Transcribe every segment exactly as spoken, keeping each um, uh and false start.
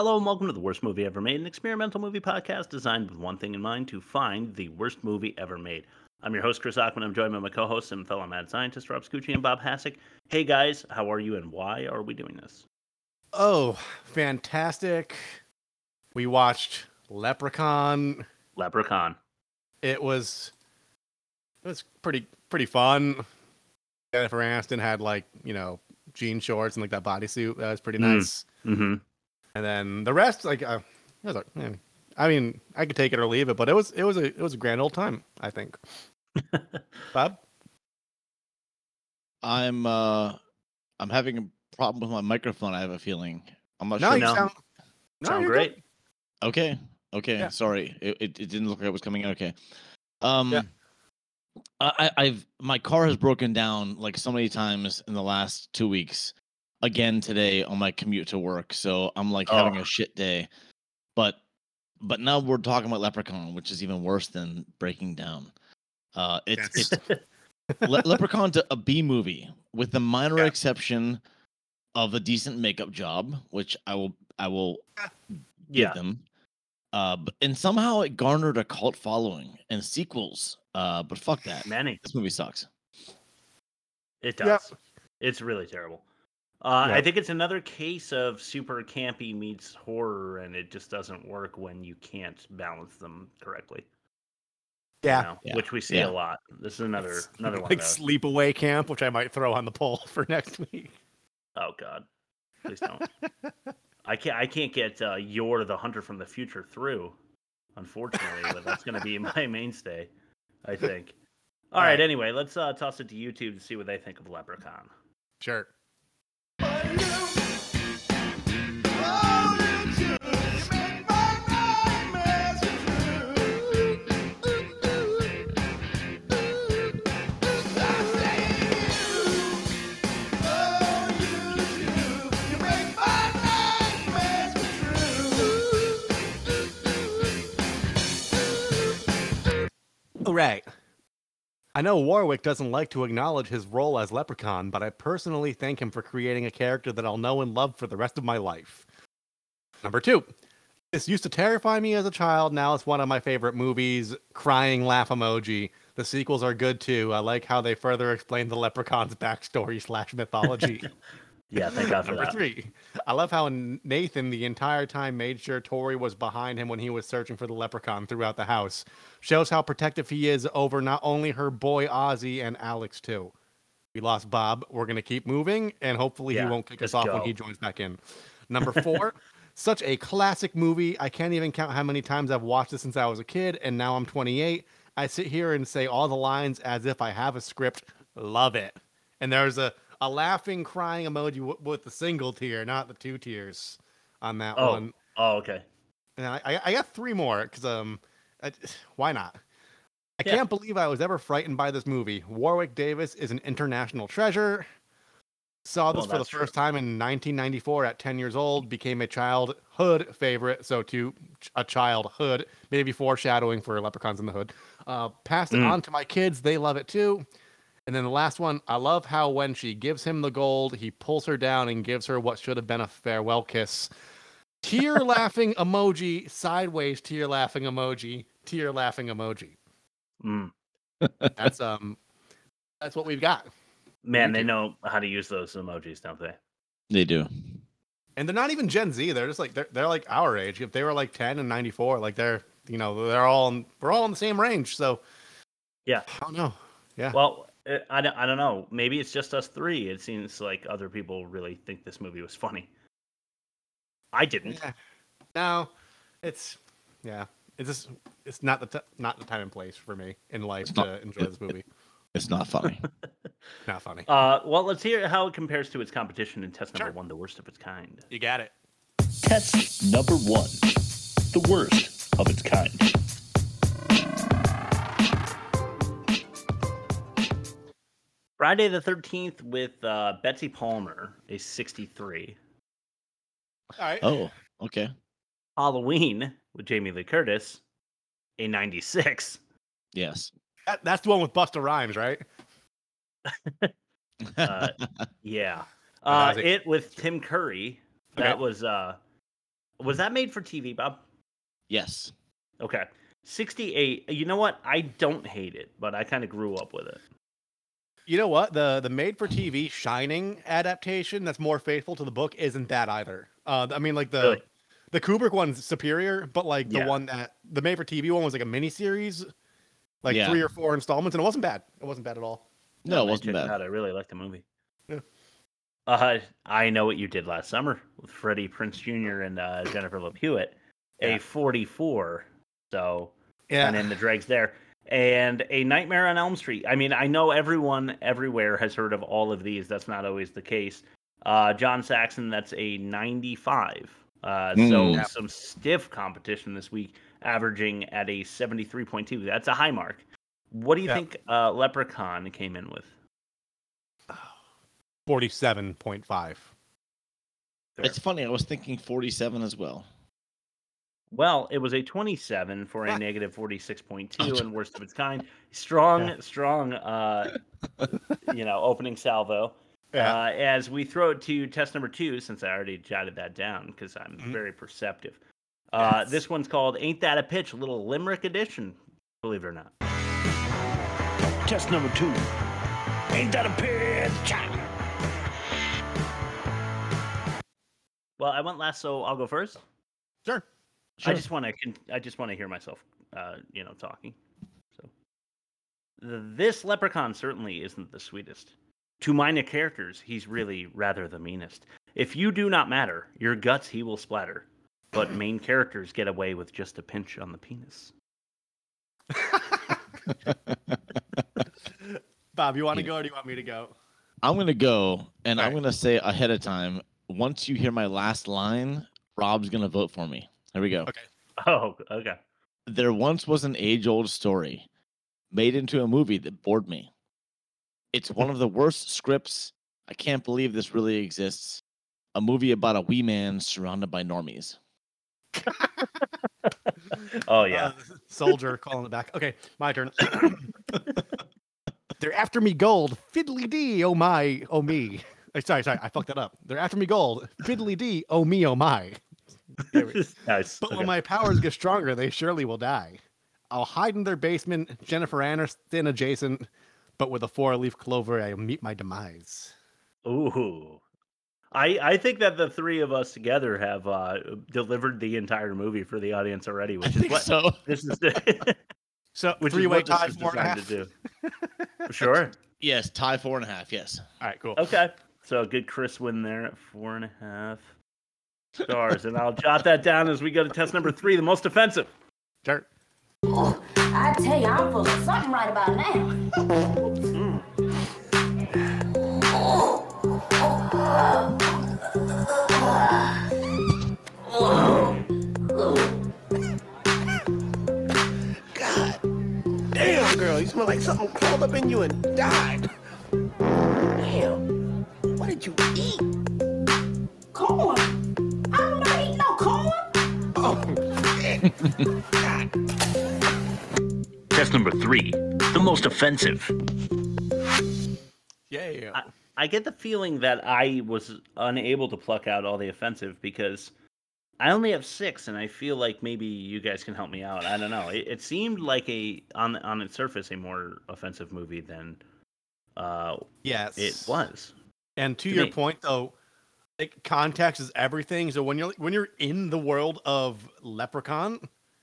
Hello and welcome to the Worst Movie Ever Made, an experimental movie podcast designed with one thing in mind, to find the worst movie ever made. I'm your host, Chris Ackman. I'm joined by my co-hosts and fellow mad scientists, Rob Scucci and Bob Hasick. Hey guys, how are you and why are we doing this? Oh, fantastic. We watched Leprechaun. Leprechaun. It was, it was pretty, pretty fun. Jennifer Aniston had like, you know, jean shorts and like that bodysuit. That was pretty nice. Mm. Mm-hmm. And then the rest, like, uh, it was like, man, I mean, I could take it or leave it, but it was, it was a, it was a grand old time, I think. Bob, I'm, uh, I'm having a problem with my microphone. I have a feeling. I'm not no, sure. You no, sound, no, sound great. Good. Okay, okay. Yeah. Sorry, it, it it didn't look like it was coming out. Okay. Um, yeah. I I've my car has broken down like so many times in the last two weeks. Again today on my commute to work, so I'm like oh. having a shit day. But but now we're talking about Leprechaun, which is even worse than breaking down. Uh, it's, it's Le- Leprechaun's a B movie with the minor yeah. exception of a decent makeup job, which I will I will yeah. give them. Uh, and somehow it garnered a cult following and sequels. Uh, but fuck that, Manny. This movie sucks. It does. Yep. It's really terrible. Uh, yeah. I think it's another case of super campy meets horror, and it just doesn't work when you can't balance them correctly. Yeah, you know, yeah. which we see yeah. a lot. This is another it's another like one like sleepaway camp, which I might throw on the poll for next week. Oh God, please don't! I can't. I can't get uh, Yor the Hunter from the Future through, unfortunately. But that's going to be my mainstay, I think. All, All right, right. Anyway, let's uh, toss it to YouTube to see what they think of Leprechaun. Sure. All right. I know Warwick doesn't like to acknowledge his role as Leprechaun, but I personally thank him for creating a character that I'll know and love for the rest of my life. Number two, this used to terrify me as a child. Now it's one of my favorite movies. Crying laugh emoji. The sequels are good too. I like how they further explain the Leprechaun's backstory slash mythology. Yeah, thank God for Number that. Number three, I love how Nathan the entire time made sure Tori was behind him when he was searching for the Leprechaun throughout the house. Shows how protective he is over not only her boy Ozzie and Alex too. We lost Bob. We're going to keep moving, and hopefully yeah, he won't kick us off go. when he joins back in. Number four, such a classic movie. I can't even count how many times I've watched it since I was a kid, and now I'm twenty-eight. I sit here and say all the lines as if I have a script. Love it. And there's a A laughing, crying emoji w- with the single tear, not the two tears on that oh. one. Oh, okay. And I, I got three more because um, I, why not? I yeah. can't believe I was ever frightened by this movie. Warwick Davis is an international treasure. Saw this well, for the first true. time in nineteen ninety-four at ten years old. Became a childhood favorite. So to a childhood, maybe foreshadowing for Leprechauns in the Hood. Uh, passed mm. it on to my kids. They love it too. And then the last one, I love how when she gives him the gold, he pulls her down and gives her what should have been a farewell kiss. Tear laughing emoji, sideways tear laughing emoji, tear laughing emoji. Mm. That's um, that's what we've got. Man, we they do. know how to use those emojis, don't they? They do. And they're not even Gen Z. They're just like they're they're like our age. If they were like ten and ninety-four, like they're you know they're all in, we're all in the same range. So yeah, I don't know. Yeah. Well. I don't, I don't know. Maybe it's just us three. It seems like other people really think this movie was funny. I didn't. Yeah. No, it's yeah. It's just it's not the t- not the time and place for me in life it's to not, enjoy it, this movie. It, it's not funny. Not funny. Uh, well, let's hear how it compares to its competition in test number sure. one, the worst of its kind. You got it. Test number one, the worst of its kind. Friday the thirteenth with uh, Betsy Palmer is sixty-three. All right. Oh, okay. Halloween with Jamie Lee Curtis, a ninety-six. Yes. That, that's the one with Busta Rhymes, right? uh, yeah. Uh, it with Tim Curry. That okay. was uh, Was that made for T V, Bob? Yes. Okay. sixty-eight. You know what? I don't hate it, but I kind of grew up with it. You know what? The the made-for-T V Shining adaptation that's more faithful to the book isn't that either. Uh, I mean, like, the really? the Kubrick one's superior, but, like, the yeah. one that... The made-for-T V one was, like, a mini-series. Like, yeah. three or four installments, and it wasn't bad. It wasn't bad at all. No, no it wasn't bad. Out. I really liked the movie. Yeah. Uh, I Know What You Did Last Summer with Freddie Prince Junior and uh, Jennifer Love Hewitt. Yeah. A forty-four. So, yeah. And in the dregs there. And A Nightmare on Elm Street. I mean, I know everyone everywhere has heard of all of these. That's not always the case. Uh, John Saxon, that's a ninety-five. Uh, mm. So some stiff competition this week, averaging at a seventy-three point two. That's a high mark. What do you yeah. think uh, Leprechaun came in with? forty-seven point five. It's funny. I was thinking forty-seven as well. Well, it was a twenty-seven for a negative forty-six point two and worst of its kind. Strong, yeah. strong, uh, you know, opening salvo. Yeah. Uh, as we throw it to test number two, since I already jotted that down because I'm mm-hmm. very perceptive. Uh, yes. This one's called Ain't That a Pitch? A little limerick edition, believe it or not. Test number two. Ain't that a pitch? Well, I went last, so I'll go first. Sure. Sure. I just want to. I just want to hear myself, uh, you know, talking. So, this leprechaun certainly isn't the sweetest. To minor characters, he's really rather the meanest. If you do not matter, your guts he will splatter. But main characters get away with just a pinch on the penis. Bob, you want to go, or do you want me to go? I'm gonna go, and right. I'm gonna say ahead of time. Once you hear my last line, Rob's gonna vote for me. There we go. Okay. Oh, okay. There once was an age-old story made into a movie that bored me. It's one of the worst scripts. I can't believe this really exists. A movie about a wee man surrounded by normies. Oh, yeah. Uh, soldier calling it back. Okay, my turn. They're after me gold. Fiddly-dee, oh my, oh me. Sorry, sorry, I fucked that up. They're after me gold. Fiddly-dee, oh me, oh my. Nice. But okay. When my powers get stronger, they surely will die. I'll hide in their basement, Jennifer Aniston adjacent, but with a four-leaf clover, I'll meet my demise. Ooh. I, I think that the three of us together have uh, delivered the entire movie for the audience already, which I is think what so. This is the so, which three-way tie four and a half. To do. Sure. Yes, tie four and a half, yes. All right, cool. Okay. So a good Chris win there at four and a half. Stars, and I'll jot that down as we go to test number three, the most offensive. Sure. I tell you, I'm full of something right about now. Mm. God damn, girl, you smell like something crawled up in you and died. Damn, what did you eat? Corn. Test number three, the most offensive. Yeah, yeah. I, I get the feeling that I was unable to pluck out all the offensive because I only have six, and I feel like maybe you guys can help me out. I don't know. It, it seemed like a on on its surface a more offensive movie than uh yes it was. And to, to your me. point, though. Like, context is everything. So when you're when you're in the world of Leprechaun,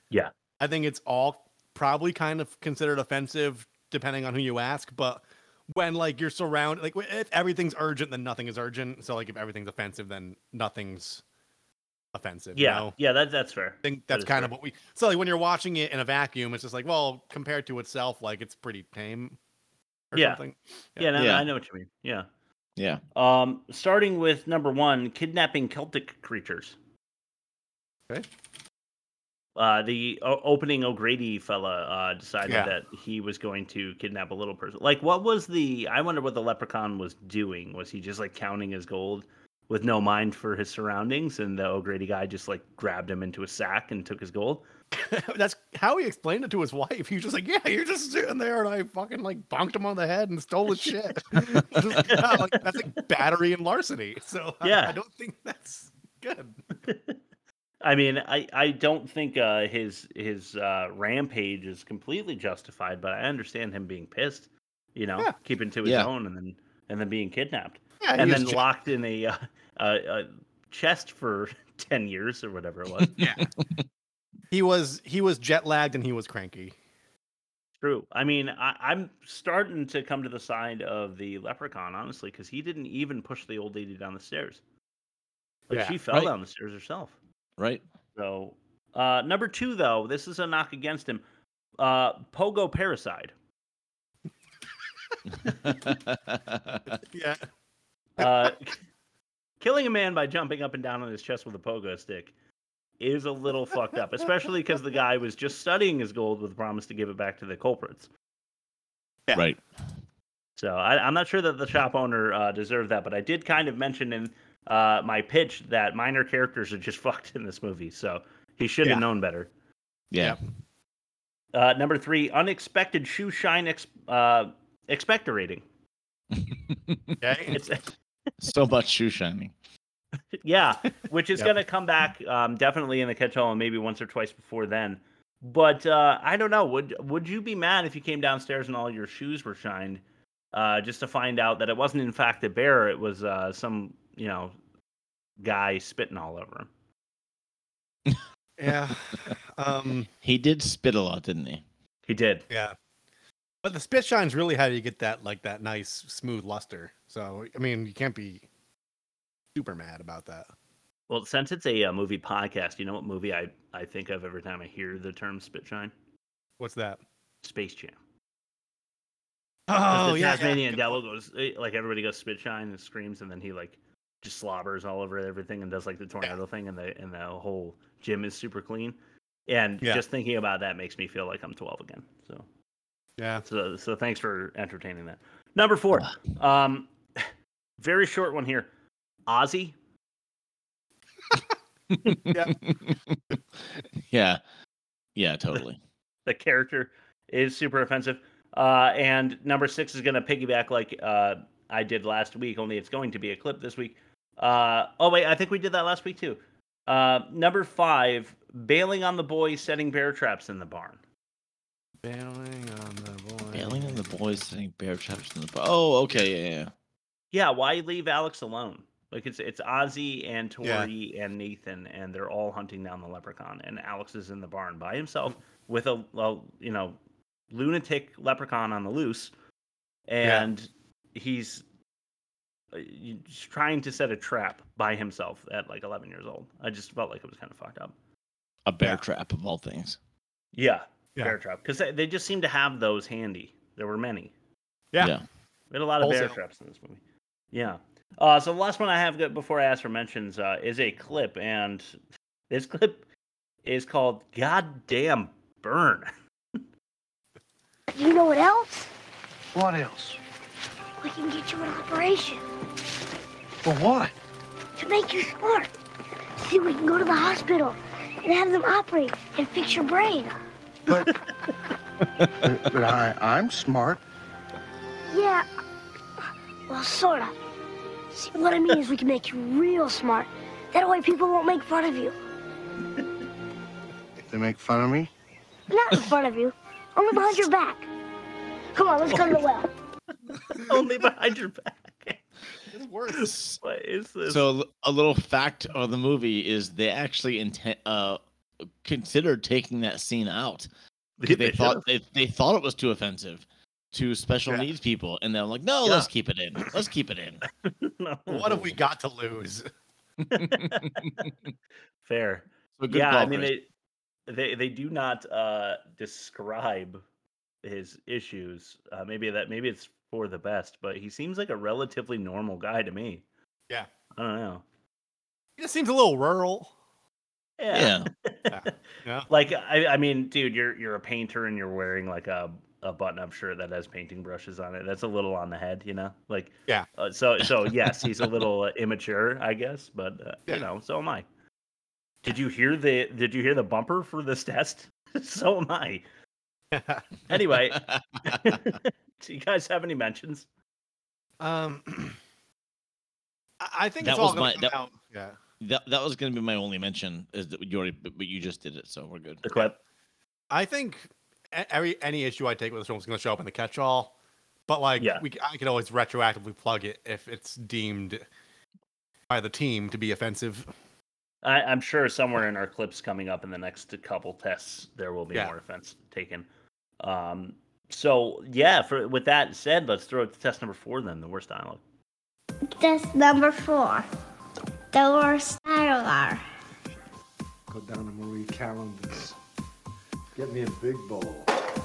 yeah, I think it's all probably kind of considered offensive depending on who you ask. But when like you're surrounded, like if everything's urgent, then nothing is urgent. So like if everything's offensive, then nothing's offensive. Yeah, you know? yeah, that that's fair. I think that's that kind fair. of what we. So like when you're watching it in a vacuum, it's just like, well, compared to itself, like it's pretty tame. Or yeah. something. Yeah, yeah, no, yeah. I know what you mean. Yeah. Yeah. Um, starting with number one, kidnapping Celtic creatures. Okay. Uh, the o- opening O'Grady fella uh, decided yeah. that he was going to kidnap a little person. Like, what was the... I wonder what the leprechaun was doing. Was he just, like, counting his gold with no mind for his surroundings? And the O'Grady guy just, like, grabbed him into a sack and took his gold? That's how he explained it to his wife. He was just like, yeah, you're just sitting there and I fucking like bonked him on the head and stole his shit. Like, yeah, like, that's like battery and larceny. So yeah. I, I don't think that's good. I mean, I, I don't think uh, his his uh, rampage is completely justified, but I understand him being pissed, you know, yeah. keeping to his yeah. own, and then and then being kidnapped, yeah, and then ju- locked in a, uh, a a chest for ten years or whatever it was. Yeah, he was he was jet lagged and he was cranky. True. I mean, I, I'm starting to come to the side of the leprechaun, honestly, because he didn't even push the old lady down the stairs. Like, yeah, she fell right. down the stairs herself. Right. So, uh, number two, though, this is a knock against him. Uh, Pogo Parasite. yeah. uh, killing a man by jumping up and down on his chest with a pogo stick is a little fucked up, especially because the guy was just studying his gold with the promise to give it back to the culprits. Yeah. Right. So, I, I'm not sure that the shop owner uh, deserved that, but I did kind of mention in... Uh, my pitch that minor characters are just fucked in this movie, so he should yeah. have known better. Yeah. Uh, number three, unexpected shoe shine ex- uh, expectorating. It's, so much shoe shining. Yeah, which is yep. going to come back um, definitely in the catch-all and maybe once or twice before then. But uh, I don't know. Would would you be mad if you came downstairs and all your shoes were shined uh, just to find out that it wasn't in fact a bear? It was uh, some... you know, guy spitting all over him. Yeah. Um, he did spit a lot, didn't he? He did. Yeah. But the spit shine's really how you get that, like, that nice, smooth luster. So, I mean, you can't be super mad about that. Well, since it's a uh, movie podcast, you know what movie I, I think of every time I hear the term spit shine? What's that? Space Jam. Oh, the yeah. The Tasmanian yeah. devil goes, like, everybody goes spit shine and screams, and then he, like, just slobbers all over everything and does like the tornado yeah. thing, and the and the whole gym is super clean. And yeah. just thinking about that makes me feel like I'm twelve again. So yeah. So so thanks for entertaining that. Number four, um, very short one here. Ozzie. yeah. yeah. Yeah. Totally. The, the character is super offensive. Uh, and number six is going to piggyback like uh, I did last week. Only it's going to be a clip this week. Uh, oh, wait, I think we did that last week, too. Uh, number five, bailing on the boys setting bear traps in the barn. Bailing on the boys. Bailing on the boys setting bear traps in the barn. Oh, okay, yeah, yeah. Yeah, why leave Alex alone? Like, it's it's Ozzie and Tori yeah. and Nathan, and they're all hunting down the leprechaun, and Alex is in the barn by himself with a, a you know, lunatic leprechaun on the loose, and yeah. he's... He's trying to set a trap by himself at like eleven years old. I just felt like it was kind of fucked up. A bear yeah. trap of all things. Yeah, yeah. bear trap. Because they, they just seem to have those handy. There were many. Yeah. yeah. We had a lot of also. bear traps in this movie. Yeah. Uh, so the last one I have before I ask for mentions uh, is a clip. And this clip is called Goddamn Burn. You know what else? What else? We can get you an operation. For what? To make you smart. See, we can go to the hospital and have them operate and fix your brain. But, but, but I, I'm smart. Yeah, well, sort of. See, what I mean is we can make you real smart. That way people won't make fun of you. If they make fun of me? Not in front of you. Only behind your back. Come on, let's go to the well. Only behind your back. It's worse. What is this? So a little fact of the movie is they actually intent uh considered taking that scene out. They, they thought they, they thought it was too offensive to special yeah. needs people, and they're like, "No, yeah. let's keep it in. Let's keep it in." No. What have we got to lose? Fair. So good yeah, ball, I mean Chris. they they they do not uh, describe his issues. Uh, maybe that maybe it's for the best, but he seems like a relatively normal guy to me. Yeah. I don't know. He just seems a little rural. Yeah. yeah. yeah. Like, I, I mean, dude, you're you're a painter and you're wearing like a, a button-up shirt that has painting brushes on it. That's a little on the head, you know? Like, yeah. Uh, so, so yes, he's a little uh, immature, I guess, but, uh, yeah. you know, so am I. Did you hear the, did you hear the bumper for this test? So am I. Anyway, do you guys have any mentions? Um, I think that it's all going to come out. Yeah, That that was going to be my only mention, is that you already, but you just did it, so we're good. The clip. I think every any issue I take with this film is going to show up in the catch-all, but like yeah. we, I can always retroactively plug it if it's deemed by the team to be offensive. I, I'm sure somewhere in our clips coming up in the next couple tests, there will be yeah. more offense taken. Um, so yeah, for with that said, let's throw it to test number four then, the worst dialogue. Test number four. The worst dialogue. Go down to Marie Callender's. Get me a big bowl.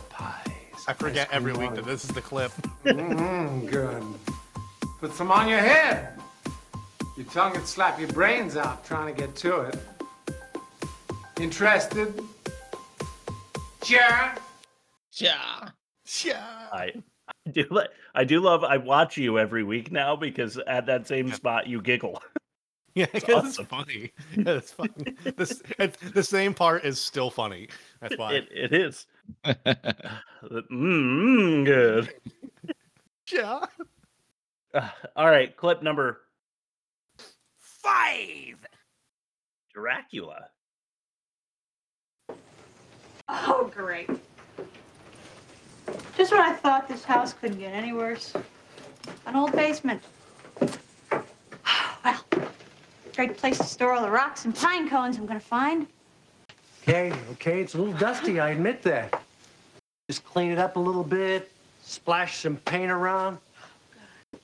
Pies. I forget every water. week that this is the clip. mm-hmm, good. Put some on your head. Your tongue would slap your brains out trying to get to it. Interested? Sure. Sure. Sure. I do. I do love. I watch you every week now because at that same spot you giggle. Yeah, it's awesome. funny. Yeah, it's funny. This it's, the same part is still funny. That's why it, it is. mm, good. Yeah. Uh, all right, clip number five. Dracula. Oh, great! Just when I thought this house couldn't get any worse, an old basement. Well. Great place to store all the rocks and pine cones I'm gonna find. Okay, okay, it's a little dusty, I admit that. Just clean it up a little bit, splash some paint around. Oh, God.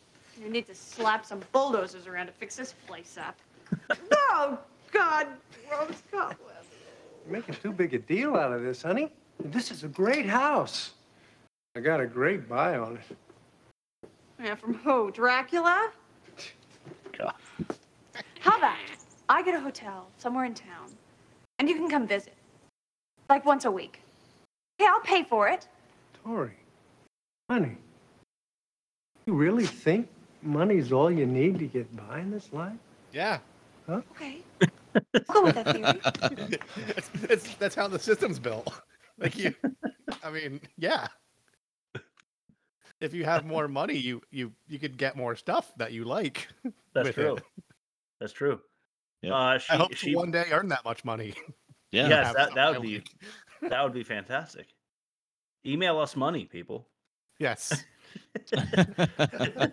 You need to slap some bulldozers around to fix this place up. No, God, Rob Scucci. You're making too big a deal out of this, honey. This is a great house. I got a great buy on it. Yeah, from who, Dracula? God. How about I get a hotel somewhere in town, and you can come visit, like once a week. Hey, I'll pay for it. Tori, honey, you really think money's all you need to get by in this life? Yeah. Huh? Okay. I'll go with that theory. it's, it's, that's how the system's built. Like you, I mean, yeah. If you have more money, you you you could get more stuff that you like. That's true. It. That's true. Yep. Uh, she, I hope she one day earn that much money. Yeah, yes, that, that would be that would be fantastic. Email us money, people. Yes. the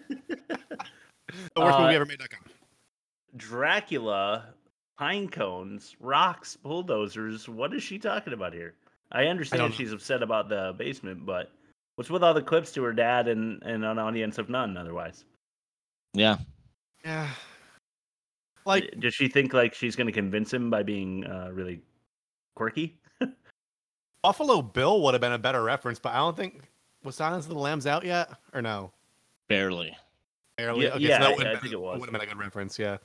worst uh, movie ever made. Dot com. Dracula, pine cones, rocks, bulldozers. What is she talking about here? I understand I she's upset about the basement, but what's with all the clips to her dad and, and an audience of none otherwise? Yeah. Yeah. Like, does she think like she's going to convince him by being uh, really quirky? Buffalo Bill would have been a better reference, but I don't think was Silence of the Lambs out yet, or no? Barely, barely. Yeah, okay, yeah, so that would have been, been a good reference. Yeah,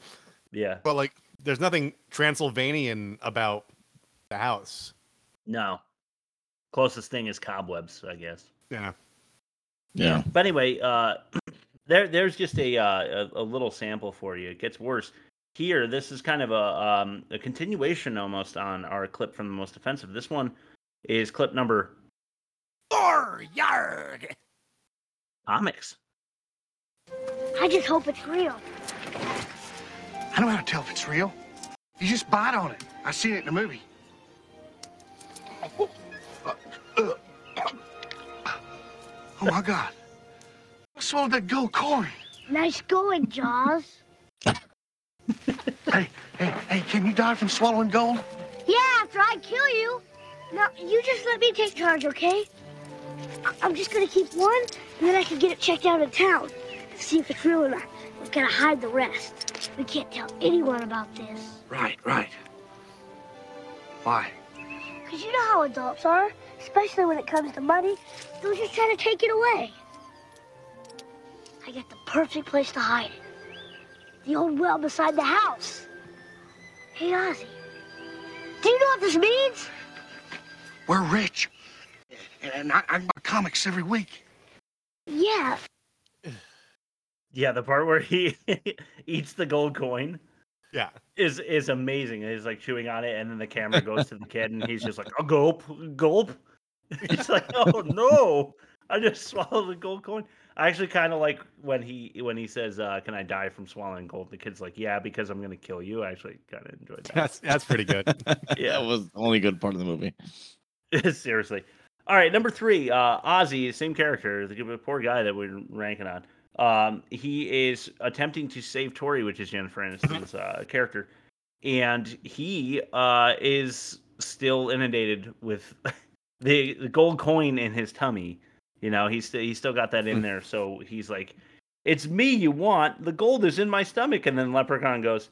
yeah. But like, there's nothing Transylvanian about the house. No, closest thing is cobwebs, I guess. Yeah, yeah. yeah. But anyway, uh, there, there's just a, uh, a a little sample for you. It gets worse. Here, this is kind of a um, a continuation almost on our clip from the most offensive. This one is clip number four. Yarg. Comics. I just hope it's real. I don't know how to tell if it's real. You just bite on it. I seen it in a movie. Oh my God! I swallowed that gold coin. Nice going, Jaws. Hey, hey, hey, can you die from swallowing gold? Yeah, after I kill you. Now, you just let me take charge, okay? I- I'm just going to keep one, and then I can get it checked out in town to see if it's real or not. We've got to hide the rest. We can't tell anyone about this. Right, right. Why? Because you know how adults are, especially when it comes to money. They'll just try to take it away. I got the perfect place to hide it. The old well beside the house. Hey, Ozzie, do you know what this means? We're rich. And I, I buy comics every week. Yeah. Yeah, the part where he eats the gold coin yeah, is, is amazing. He's like chewing on it, and then the camera goes to the kid, and he's just like, a gulp, gulp. It's like, oh, no. I just swallowed the gold coin. I actually kind of like when he when he says, uh, "Can I die from swallowing gold?" The kid's like, "Yeah, because I'm gonna kill you." I actually kind of enjoyed that. That's that's pretty good. Yeah, that was the only good part of the movie. Seriously. All right, number three, uh, Ozzie, same character, the poor guy that we're ranking on. Um, he is attempting to save Tori, which is Jennifer Aniston's uh, character, and he uh, is still inundated with the, the gold coin in his tummy. You know, he's st- he's still got that in there, so he's like, "It's me you want. The gold is in my stomach." And then Leprechaun goes,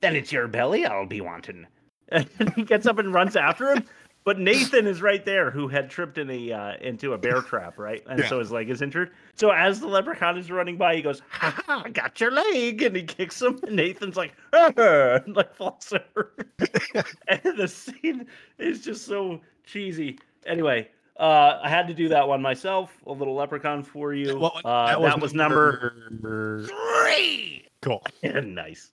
"Then it's your belly I'll be wanting." And he gets up and runs after him. But Nathan is right there, who had tripped in a uh, into a bear trap, right? And yeah. so his leg is injured. So as the Leprechaun is running by, he goes, "Ha ha! I got your leg!" And he kicks him. And Nathan's like, "Ah!" and like falls over. And the scene is just so cheesy. Anyway. Uh, I had to do that one myself. A little Leprechaun for you. Well, uh, that was, that was number, number three. Cool. Nice.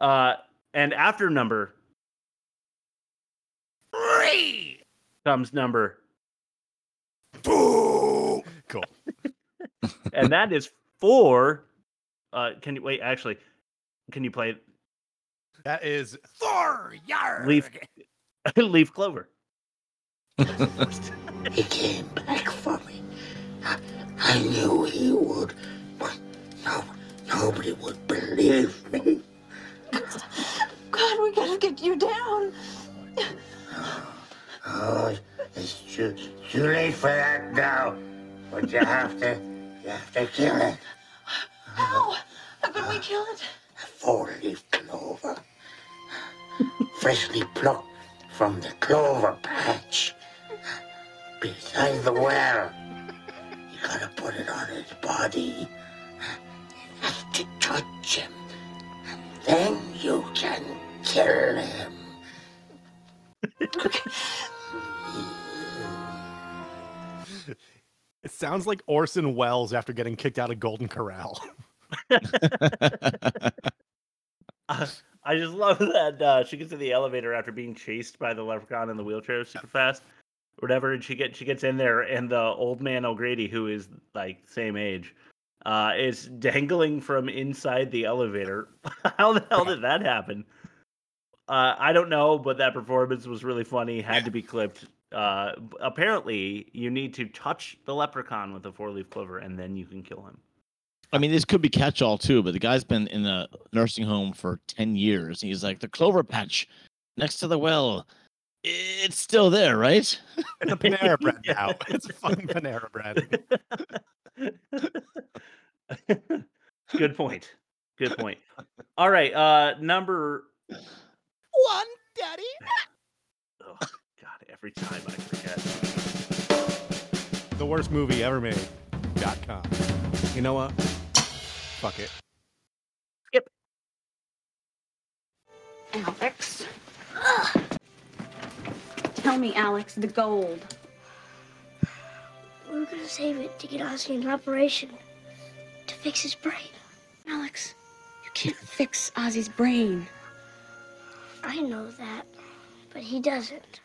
Uh, and after number three comes number four. Cool. And that is four. Uh, can you wait? Actually, can you play it? That is Thor. Yarg. Leaf, leaf clover. He came back for me. I, I knew he would, but no, nobody would believe me. God, we gotta get you down. Oh, oh it's too, too late for that now. But you have to, you have to kill it. How? How can uh, we kill it? A four-leaf clover, freshly plucked from the clover patch. Beside the well, you gotta put it on his body. You have to touch him, and then you can kill him. It sounds like Orson Welles after getting kicked out of Golden Corral. uh, I just love that uh, she gets in the elevator after being chased by the Leprechaun in the wheelchair super fast. Whatever, and she gets she gets in there, and the old man O'Grady, who is like same age, uh, is dangling from inside the elevator. How the hell did that happen? Uh, I don't know, but that performance was really funny. Had to be clipped. Uh, apparently, you need to touch the Leprechaun with a four-leaf clover, and then you can kill him. I mean, this could be catch-all too, but the guy's been in a nursing home for ten years. And he's like, the clover patch next to the well. It's still there, right? It's a Panera Bread now. It's a fucking Panera Bread. Good point. Good point. All right. Uh, number one, Daddy. Oh, God. Every time I forget. The worst movie ever made. Dot com. You know what? Fuck it. Skip. Alex. Ugh. Tell me, Alex, the gold. We're gonna save it to get Ozzie an operation to fix his brain. Alex, you can't fix Ozzie's brain. I know that, but he doesn't.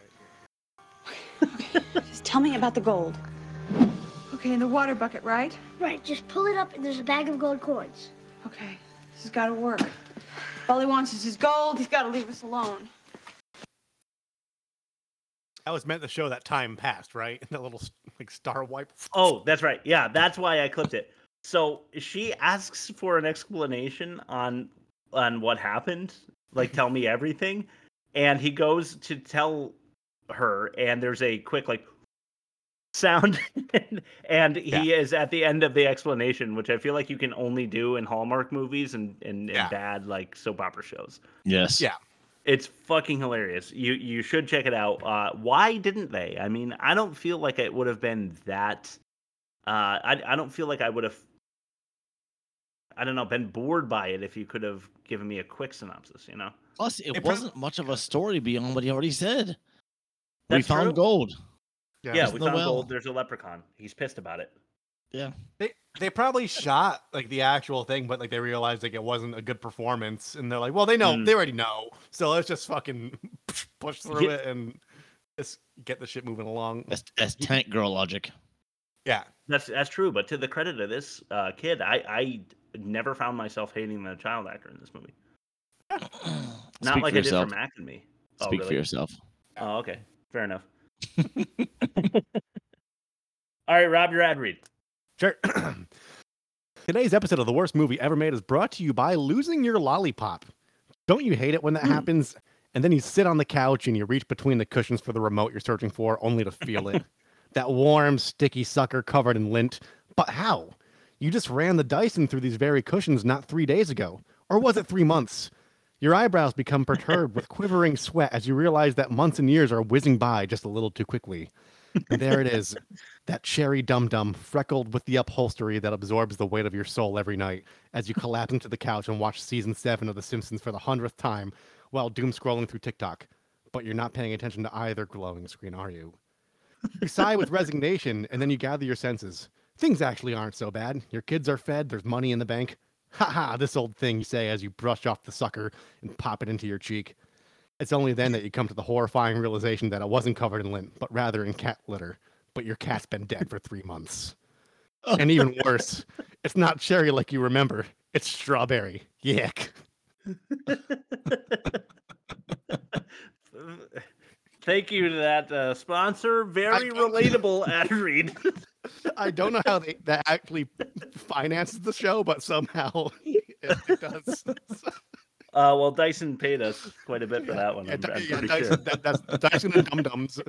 Okay, just tell me about the gold. Okay, in the water bucket, right? Right, just pull it up and there's a bag of gold coins. Okay, this has gotta work. All he wants is his gold, he's gotta leave us alone. That was meant to show that time passed, right? That little like star wipe. Oh, that's right. Yeah, that's why I clipped it. So she asks for an explanation on on what happened. Like, tell me everything. And he goes to tell her, and there's a quick like sound, and he yeah. is at the end of the explanation, which I feel like you can only do in Hallmark movies and and, and yeah. bad like soap opera shows. Yes. Yeah. It's fucking hilarious. You you should check it out. Uh, why didn't they? I mean, I don't feel like it would have been that. Uh, I I don't feel like I would have. I don't know, been bored by it if you could have given me a quick synopsis. You know. Plus, it, it wasn't probably... much of a story beyond what he already said. That's we found true. gold. Yeah, yeah we found well. gold. There's a leprechaun. He's pissed about it. Yeah. They they probably shot like the actual thing, but like they realized like it wasn't a good performance, and they're like, well, they know, mm. they already know, so let's just fucking push through yeah. it and just get the shit moving along. That's, that's Tank Girl logic. Yeah, that's that's true. But to the credit of this uh, kid, I, I never found myself hating the child actor in this movie. Not Speak like I yourself. did for Mac and Me. Oh, Speak really? for yourself. Oh, okay, fair enough. All right, Rob, your ad read. Sure. Today's episode of The Worst Movie Ever Made is brought to you by losing your lollipop. Don't you hate it when that mm. happens? And then you sit on the couch and you reach between the cushions for the remote you're searching for, only to feel it. That warm, sticky sucker covered in lint. But how? You just ran the Dyson through these very cushions not three days ago. Or was it three months? Your eyebrows become perturbed with quivering sweat as you realize that months and years are whizzing by just a little too quickly. And there it is, that cherry dum-dum freckled with the upholstery that absorbs the weight of your soul every night as you collapse into the couch and watch season seven of The Simpsons for the hundredth time while doom-scrolling through TikTok. But you're not paying attention to either glowing screen, are you? You sigh with resignation, and then you gather your senses. Things actually aren't so bad. Your kids are fed, there's money in the bank. Ha ha, this old thing, you say as you brush off the sucker and pop it into your cheek. It's only then that you come to the horrifying realization that it wasn't covered in lint, but rather in cat litter. But your cat's been dead for three months. And even worse, it's not cherry like you remember. It's strawberry. Yuck. Thank you to that uh, sponsor. Very relatable ad read. I don't know how they, that actually finances the show, but somehow it, it does. Uh, well, Dyson paid us quite a bit for yeah, that one. Yeah, I'm, I'm yeah, Dyson, sure. that, that's Dyson and Dum Dums.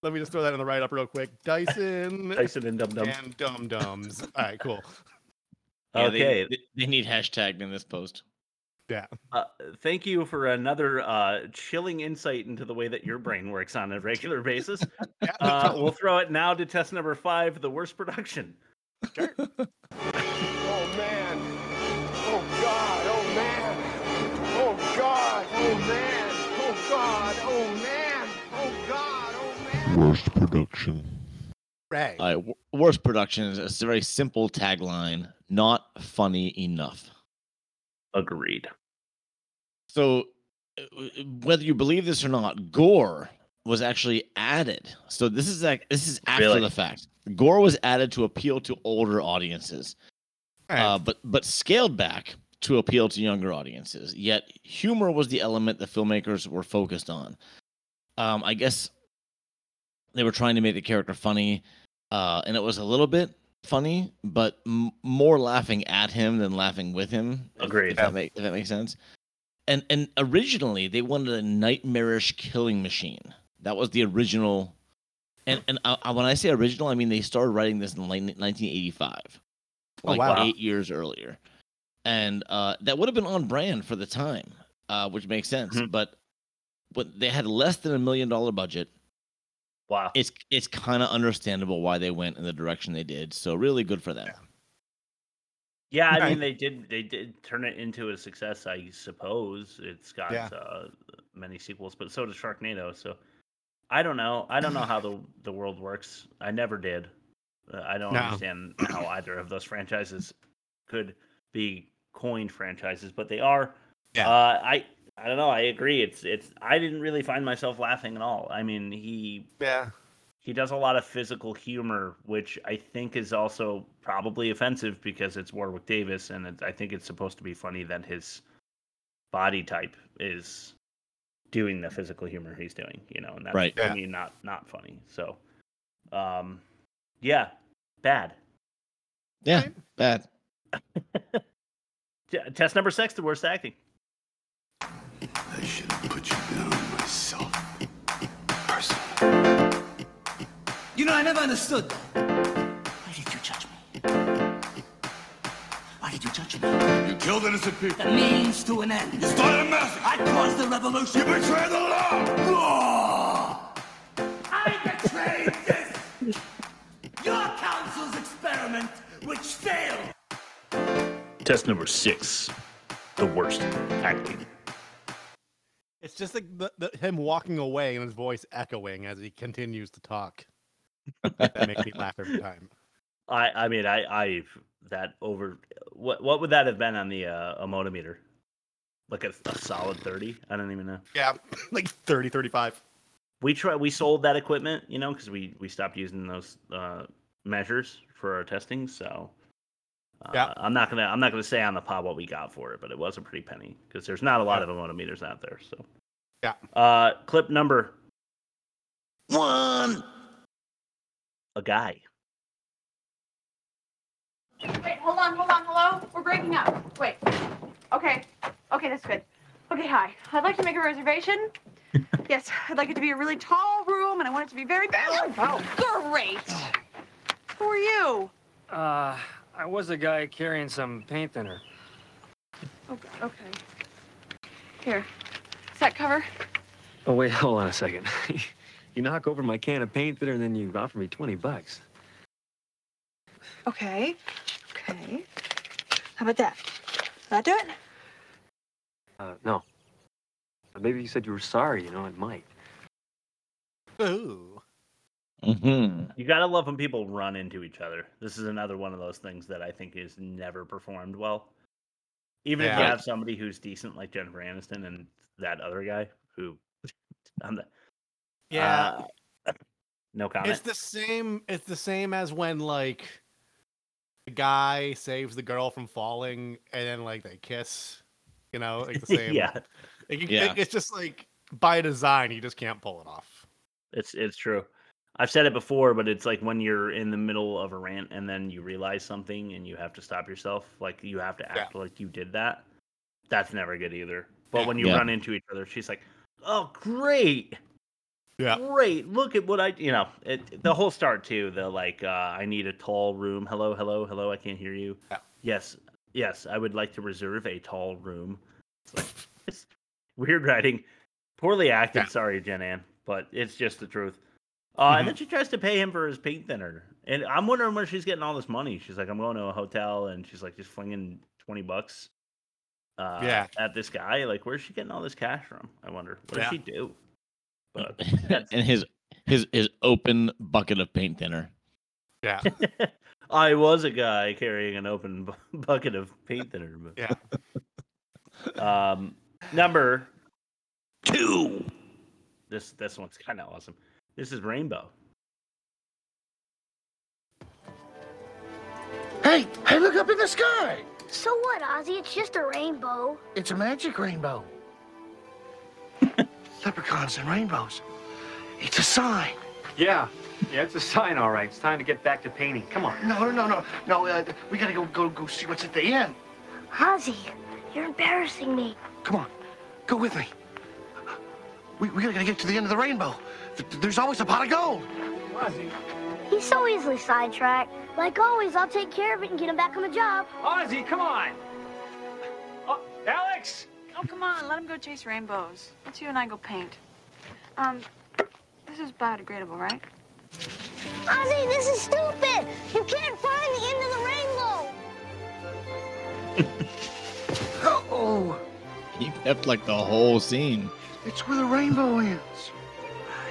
Let me just throw that in the write up real quick. Dyson, Dyson and Dum Dums and Dum Dums. All right, cool. Yeah, okay, they, they need hashtag in this post. Yeah. Uh, thank you for another uh, chilling insight into the way that your brain works on a regular basis. yeah, uh, we'll throw it now to test number five: the worst production. Sure. Oh man! Oh god! Oh man! God, oh man, oh god, oh man, oh god, oh man. Worst production. Right. Uh, w- worst production is a very simple tagline. Not funny enough. Agreed. So, whether you believe this or not, gore was actually added. So this is like this is after really? the fact. Gore was added to appeal to older audiences, right. uh, but but scaled back to appeal to younger audiences, yet humor was the element the filmmakers were focused on. Um, I guess they were trying to make the character funny, uh, and it was a little bit funny, but m- more laughing at him than laughing with him. Agreed. If, if, yeah. that make, if that makes sense. And and originally, they wanted a nightmarish killing machine. That was the original. And, and I, when I say original, I mean they started writing this in nineteen eighty-five. Like oh, wow. eight years earlier. And uh, that would have been on brand for the time, uh, which makes sense. Mm-hmm. But but they had less than a million dollar budget. Wow. It's it's kind of understandable why they went in the direction they did. So really good for them. Yeah, I mean, they did they did turn it into a success, I suppose. It's got yeah. uh, many sequels, but so does Sharknado. So I don't know. I don't know how the, the world works. I never did. Uh, I don't no. understand how either of those franchises could be coined franchises, but they are. Yeah. Uh, I I don't know. I agree. It's it's. I didn't really find myself laughing at all. I mean, he yeah he does a lot of physical humor, which I think is also probably offensive because it's Warwick Davis, and it, I think it's supposed to be funny that his body type is doing the physical humor he's doing. You know, and that's right. I mean, yeah. not not funny. So, um, yeah, bad. Yeah, right. bad. Test number six, the worst acting. I should have put you down myself. Personally. You know, I never understood. Why did you judge me? Why did you judge me? You killed innocent people. The means to an end. You started a massacre. I caused the revolution. You betrayed the law. Oh, I betrayed this. Your council's experiment, which failed. Test number six, the worst acting. It's just like the, the, him walking away and his voice echoing as he continues to talk. That makes me laugh every time. I, I mean, I, I, that over, what, what would that have been on the uh, emotometer? Like a, a solid thirty? I don't even know. Yeah, like thirty, thirty-five. We try, we sold that equipment, you know, because we, we stopped using those uh, measures for our testing, so uh, yeah. I'm not gonna I'm not gonna say on the pod what we got for it, but it was a pretty penny because there's not a lot yeah. of anemometers out there. So yeah. Uh, clip number one. A guy. Wait, hold on, hold on, hello? We're breaking up. Wait. Okay. Okay, that's good. Okay, hi. I'd like to make a reservation. Yes, I'd like it to be a really tall room, and I want it to be very... Oh, oh. Great! Who are you? Uh, I was a guy carrying some paint thinner. Okay, okay. Here. Does that cover? Oh, wait, hold on a second. You knock over my can of paint thinner, and then you offer me twenty bucks. Okay, okay. How about that? Will that do it? Uh, no. Maybe you said you were sorry, you know, it might. Ooh. Mm-hmm. You gotta love when people run into each other. This is another one of those things that I think is never performed well. Even yeah. if you have somebody who's decent like Jennifer Aniston and that other guy who... on the, yeah. Uh, no comment. It's the same, it's the same as when, like, the guy saves the girl from falling and then, like, they kiss. You know, like the same... yeah. Like you, yeah. It's just like by design, you just can't pull it off. It's it's true. I've said it before, but it's like when you're in the middle of a rant and then you realize something and you have to stop yourself. Like you have to act yeah. like you did that. That's never good either. But when you yeah. run into each other, she's like, "Oh, great, yeah, great! Look at what I, you know." It, the whole start too. The like, uh, I need a tall room. Hello, hello, hello. I can't hear you. Yeah. Yes, yes. I would like to reserve a tall room. It's like. It's, weird writing, poorly acted. Yeah. Sorry, Jen Ann, but it's just the truth. Uh, mm-hmm. And then she tries to pay him for his paint thinner, and I'm wondering where she's getting all this money. She's like, "I'm going to a hotel," and she's like, just flinging twenty bucks, uh, yeah. at this guy. Like, where's she getting all this cash from? I wonder. What yeah. does she do? But and his his his open bucket of paint thinner. Yeah, I was a guy carrying an open bu- bucket of paint thinner. But... yeah. Um. Number two. This this one's kind of awesome. This is Rainbow. Hey, hey, look up in the sky. So what, Ozzie? It's just a rainbow. It's a magic rainbow. Leprechauns and rainbows. It's a sign. Yeah, yeah, it's a sign, all right. It's time to get back to painting. Come on. No, no, no, no. Uh, we gotta go, go, go see what's at the end. Ozzie, you're embarrassing me. Come on, go with me. We, we gotta get to the end of the rainbow. There's always a pot of gold. Ozzie. He's so easily sidetracked. Like always, I'll take care of it and get him back on the job. Ozzie, come on. Oh, Alex. Oh, come on. Let him go chase rainbows. Let's you and I go paint. Um, this is biodegradable, right? Ozzie, this is stupid. You can't find the end of the rainbow. Uh-oh. He kept, like, the whole scene. It's where the rainbow ends.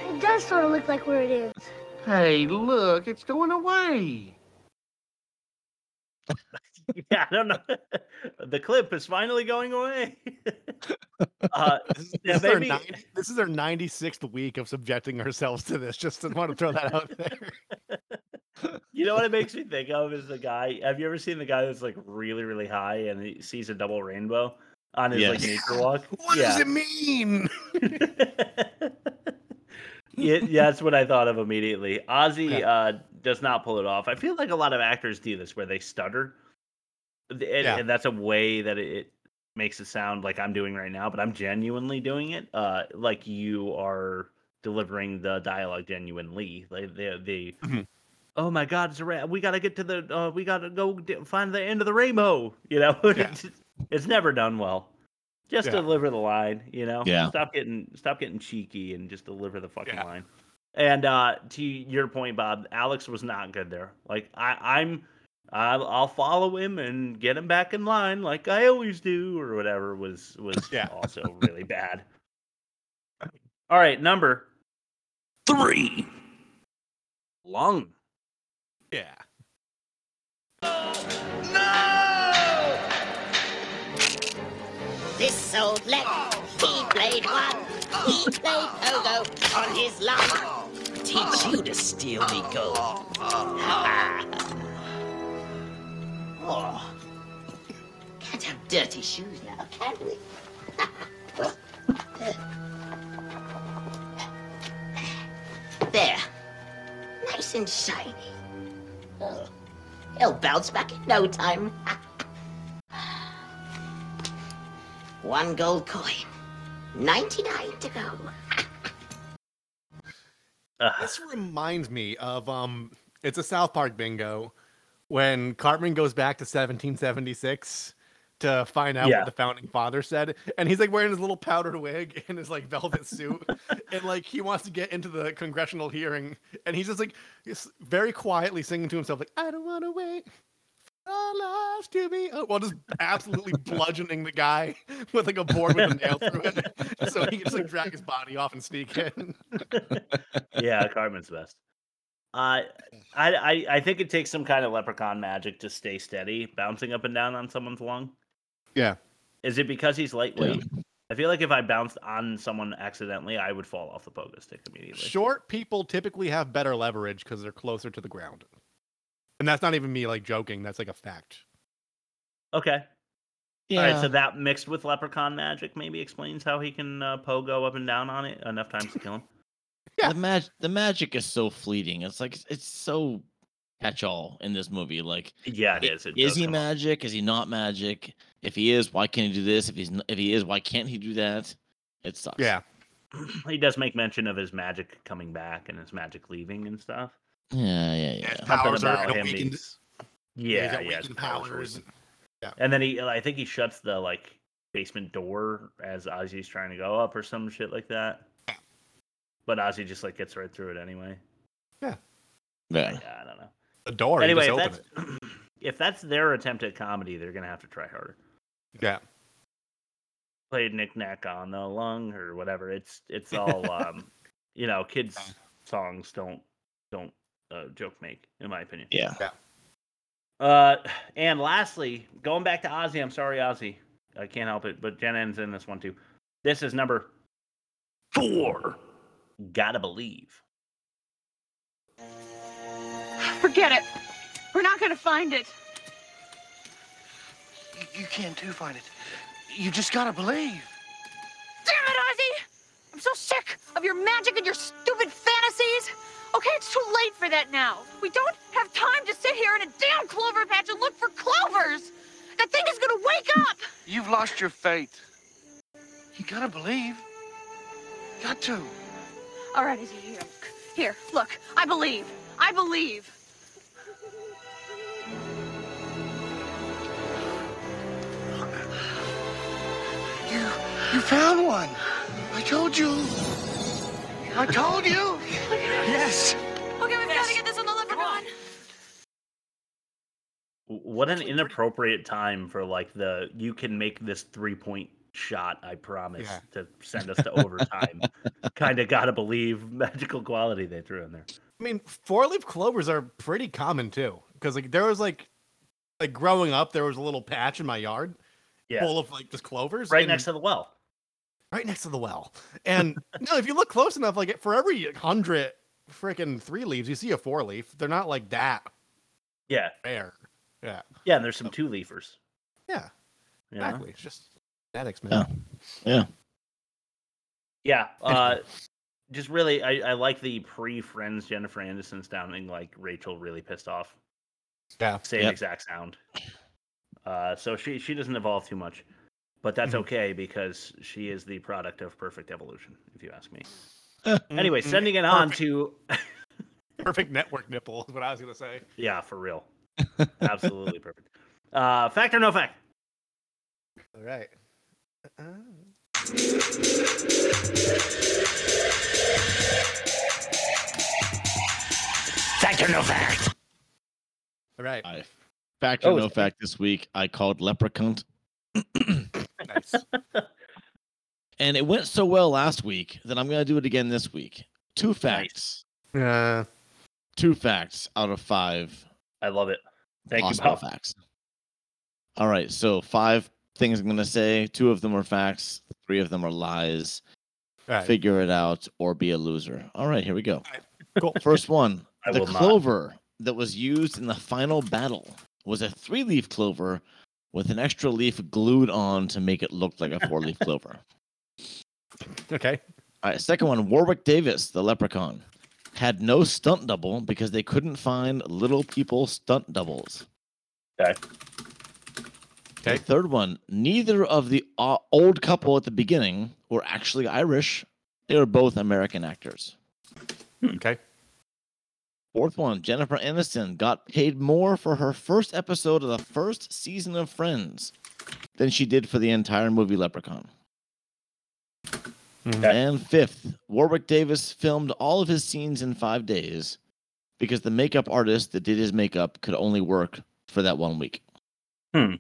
It does sort of look like where it is. Hey, look, it's going away. yeah, I don't know. The clip is finally going away. uh, this, is, yeah, this, maybe... is ninety, this is our ninety-sixth week of subjecting ourselves to this. Just want to throw that out there. You know what it makes me think of is the guy. Have you ever seen the guy that's, like, really, really high and he sees a double rainbow? On his yes. like nature walk. What yeah. does it mean? yeah, that's what I thought of immediately. Ozzie uh, does not pull it off. I feel like a lot of actors do this where they stutter. And, yeah. and that's a way that it makes it sound like I'm doing right now, but I'm genuinely doing it. Uh, like you are delivering the dialogue genuinely. Like the the mm-hmm. oh my God, it's a ra- we gotta get to the uh, we gotta go d- find the end of the rainbow. You know. Yeah. It's never done well. Just yeah. deliver the line, you know. Yeah. Stop getting stop getting cheeky and just deliver the fucking yeah. line. And uh, to your point, Bob, Alex was not good there. Like I, I'm, I'll, I'll follow him and get him back in line, like I always do, or whatever. Was was yeah. also really bad. All right, number three, lung. Yeah. This old leg, he played one, he played pogo on his lung. teach you to steal me gold. Oh. Can't have dirty shoes now, can we? There. Nice and shiny. Oh. He'll bounce back in no time. One gold coin. ninety-nine to go. Uh, this reminds me of, um, it's a South Park bingo when Cartman goes back to seventeen seventy-six to find out yeah. what the founding father said. And he's like wearing his little powdered wig and his like velvet suit. And like, he wants to get into the congressional hearing. And he's just like, he's very quietly singing to himself, like, I don't want to wait for our lives to be, while just absolutely bludgeoning the guy with like a board with a nail through it. So he can just like drag his body off and sneak in. Yeah. Cartman's best. Uh, I, I, I think it takes some kind of leprechaun magic to stay steady, bouncing up and down on someone's lung. Yeah. Is it because he's lightweight? Yeah. I feel like if I bounced on someone accidentally, I would fall off the pogo stick immediately. Short people typically have better leverage because they're closer to the ground. And that's not even me, like, joking. That's, like, a fact. Okay. Yeah. All right, so that mixed with leprechaun magic maybe explains how he can uh, pogo up and down on it enough times to kill him. Yeah. The, mag- the magic is so fleeting. It's, like, it's so catch-all in this movie. Like, yeah, it is. It is he magic? Is he not magic? If he is, why can't he do this? If he's not, if he is, why can't he do that? It sucks. Yeah, he does make mention of his magic coming back and his magic leaving and stuff. Yeah, yeah, yeah. His powers are kind of weakened. Yeah, yeah, his powers. Yeah, and then he, I think he shuts the like basement door as Ozzy's trying to go up or some shit like that. But Ozzie just like gets right through it anyway. Yeah, yeah. I, I don't know. The door. Anyway, you just open it. If that's their attempt at comedy, they're gonna have to try harder. Yeah. Played knick-knack on the lung or whatever. It's it's all um, you know, kids' songs don't don't uh, joke make, in my opinion. Yeah. yeah. Uh, and lastly, going back to Ozzie, I'm sorry, Ozzie, I can't help it, but Jen ends in this one too. This is number four. Gotta believe. Forget it. We're not gonna find it. You can too find it. You just gotta believe. Damn it, Ozzie! I'm so sick of your magic and your stupid fantasies. Okay, it's too late for that now. We don't have time to sit here in a damn clover patch and look for clovers. That thing is gonna wake up. You've lost your faith. You gotta believe. Got to. All right, Izzy, here. Here, look. I believe. I believe. You found one. I told you. I told you. Yes. Okay, we've yes. got to get this on the leprechaun. What an inappropriate time for like the you can make this three point shot. I promise yeah. to send us to overtime. Kind of gotta believe magical quality they threw in there. I mean, four leaf clovers are pretty common too, because like there was like like growing up there was a little patch in my yard, yeah. full of like just clovers right and... next to the well. Right next to the well. And no, if you look close enough, like for every hundred freaking three leaves, you see a four leaf. They're not like that. Yeah. Fair. Yeah. Yeah. And there's some so, two leafers. Yeah. You exactly. Know? It's just genetics, man. Yeah. Yeah. yeah uh, just really, I, I like the pre-Friends Jennifer Aniston sounding like Rachel really pissed off. Yeah. Same yep. exact sound. Uh, so she, she doesn't evolve too much. But that's okay because she is the product of perfect evolution, if you ask me. Anyway, sending it on perfect. to... perfect network nipple is what I was going to say. Yeah, for real. Absolutely perfect. Uh, fact or no fact? All right. Uh... Fact or no fact? All right. I, fact or oh, no fact this week, I called Leprechaun. Nice. And it went so well last week that I'm going to do it again this week. Two facts. Nice. Uh, two facts out of five. I love it. Thank you, Bob. Facts. All right. So five things I'm going to say. Two of them are facts. Three of them are lies. Right. Figure it out or be a loser. All right. Here we go. Cool. First one. I the clover not. that was used in the final battle was a three-leaf clover with an extra leaf glued on to make it look like a four-leaf clover. Okay. All right, second one, Warwick Davis, the leprechaun, had no stunt double because they couldn't find little people stunt doubles. Okay. Okay. The third one, neither of the uh, old couple at the beginning were actually Irish. They were both American actors. Okay. Fourth one, Jennifer Aniston got paid more for her first episode of the first season of Friends than she did for the entire movie Leprechaun. Okay. And fifth, Warwick Davis filmed all of his scenes in five days because the makeup artist that did his makeup could only work for that one week. Hmm.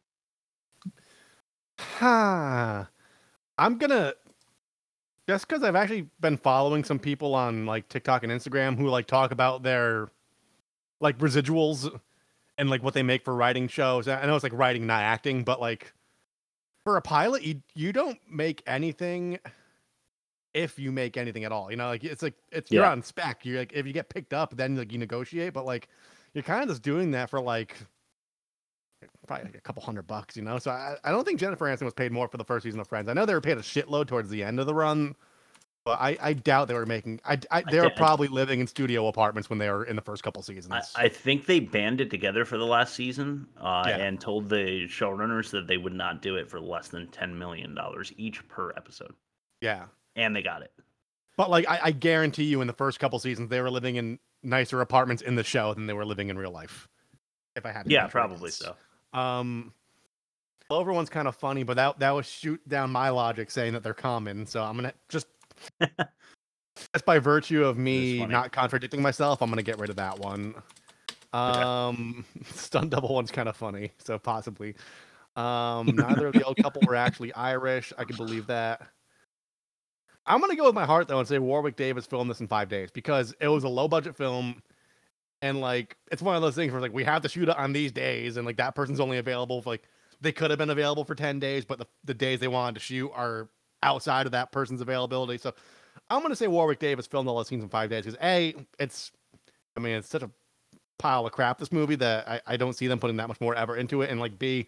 Ha. I'm going to... Just because I've actually been following some people on like TikTok and Instagram who like talk about their like residuals and like what they make for writing shows. I know it's like writing, not acting, but like for a pilot, you, you don't make anything if you make anything at all. You know, like it's like it's yeah. you're on spec. You're like if you get picked up, then like you negotiate. But like you're kind of just doing that for like probably like a couple hundred bucks, you know? So I, I don't think Jennifer Aniston was paid more for the first season of Friends. I know they were paid a shitload towards the end of the run, but I, I doubt they were making... I, I They I, were probably I, living in studio apartments when they were in the first couple seasons. I, I think they banded together for the last season uh, yeah. and told the showrunners that they would not do it for less than ten million dollars each per episode. Yeah. And they got it. But like, I, I guarantee you in the first couple seasons, they were living in nicer apartments in the show than they were living in real life. If I had to. Yeah, probably so. Um, Clover one's kind of funny, but that that would shoot down my logic saying that they're common. So I'm gonna just just by virtue of me not contradicting myself, I'm gonna get rid of that one. Um, okay. Stunt double one's kind of funny, so possibly. Um, neither of the old couple were actually Irish. I can believe that. I'm gonna go with my heart though and say Warwick Davis filmed this in five days because it was a low budget film. And, like, it's one of those things where, like, we have to shoot it on these days. And, like, that person's only available for, like, they could have been available for ten days. But the, the days they wanted to shoot are outside of that person's availability. So I'm going to say Warwick Davis filmed all those scenes in five days. Because, A, it's, I mean, it's such a pile of crap, this movie, that I, I don't see them putting that much more effort into it. And, like, B,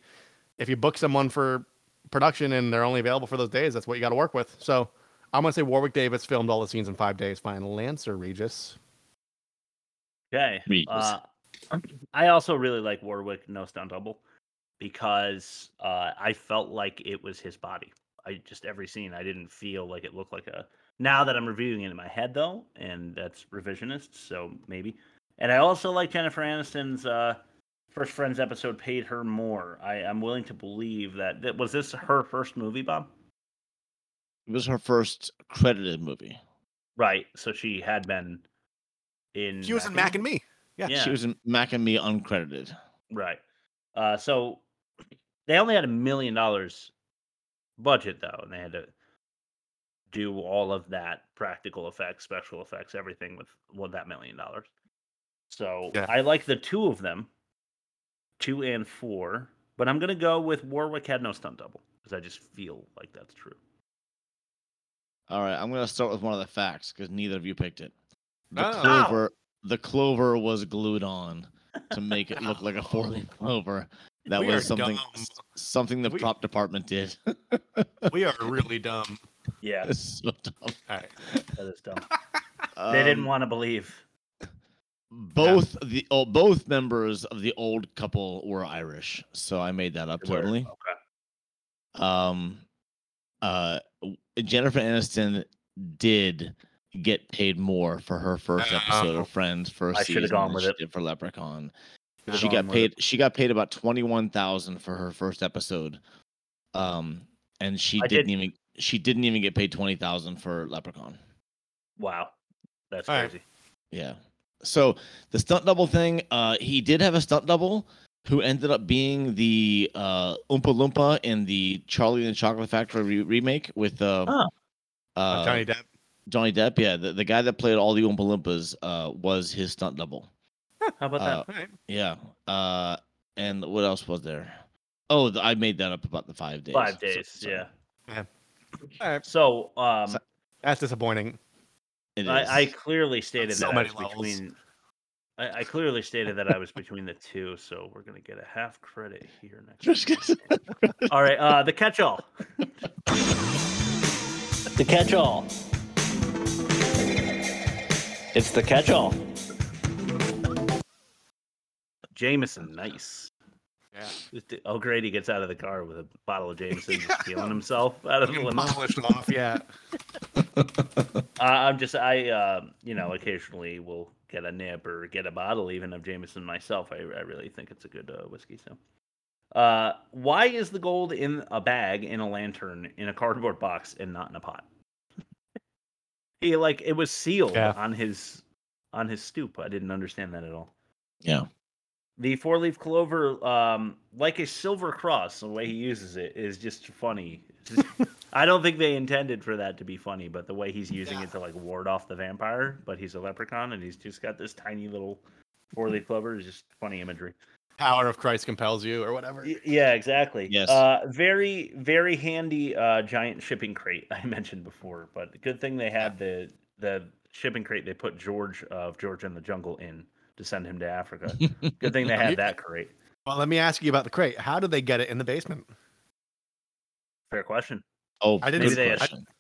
if you book someone for production and they're only available for those days, that's what you got to work with. So I'm going to say Warwick Davis filmed all the scenes in five days. Final answer, Regis. Okay. Uh, I also really like Warwick no stunt double because uh, I felt like it was his body. I just every scene I didn't feel like it looked like a. Now that I'm reviewing it in my head though, and that's revisionist, so maybe. And I also like Jennifer Aniston's uh, first Friends episode paid her more. I, I'm willing to believe that, that was this her first movie, Bob? It was her first credited movie. Right. So she had been. In she was Mac in Mac and Me. Yeah. yeah, she was in Mac and Me uncredited. Right. Uh, so they only had a million dollars budget, though, and they had to do all of that practical effects, special effects, everything with, with that million dollars. So yeah. I like the two of them, two and four, but I'm going to go with Warwick had no stunt double because I just feel like that's true. All right. I'm going to start with one of the facts because neither of you picked it. The oh. clover, the clover was glued on to make it look like a four-leaf clover. That we was something, s- something the we, prop department did. We are really dumb. Yeah, that's so dumb. All right, that is dumb. um, they didn't want to believe. Both yeah. the oh, both members of the old couple were Irish, so I made that up they totally. Okay. Um, uh, Jennifer Aniston did. Get paid more for her first episode of Friends. First I should have gone with it for Leprechaun. She got paid. She got paid about twenty-one thousand for her first episode, um, and she didn't even. She didn't even get paid twenty thousand for Leprechaun. Wow, that's crazy. Yeah. So the stunt double thing. Uh, he did have a stunt double who ended up being the uh, Oompa Loompa in the Charlie and the Chocolate Factory re- remake with uh, oh. uh, Johnny Depp. Johnny Depp, yeah, the, the guy that played all the Oompa Loompas uh, was his stunt double. How about uh, that? Right. Yeah. Uh, and what else was there? Oh, the, I made that up about the five days. Five days, so, so. yeah. yeah. All right. So, um, so, that's disappointing. It is. I, I clearly stated so that I was between. I, I clearly stated that I was between the two, so we're gonna get a half credit here next. All right, uh, the catch-all. The catch-all. It's the catch-all. Jameson, nice. Yeah. O'Grady gets out of the car with a bottle of Jameson, yeah. just feeling himself out of the limo. Off, yeah. uh, I'm just, I, uh, you know, occasionally will get a nip or get a bottle even of Jameson myself. I, I really think it's a good uh, whiskey. So, uh, why is the gold in a bag, in a lantern, in a cardboard box, and not in a pot? He like it was sealed yeah. on his on his stoop. I didn't understand that at all. Yeah. The four-leaf clover, um, like a silver cross, the way he uses it is just funny. Just, I don't think they intended for that to be funny, but the way he's using yeah. it to like ward off the vampire, but he's a leprechaun and he's just got this tiny little four-leaf clover is just funny imagery. Power of Christ compels you, or whatever. Yeah, exactly. Yes. Uh, very, very handy uh, giant shipping crate I mentioned before, but good thing they had the the shipping crate they put George of George in the Jungle in. To send him to Africa. Good thing they had that crate. Well, let me ask you about the crate. How did they get it in the basement? Fair question. Oh, I didn't. Maybe, they question. I,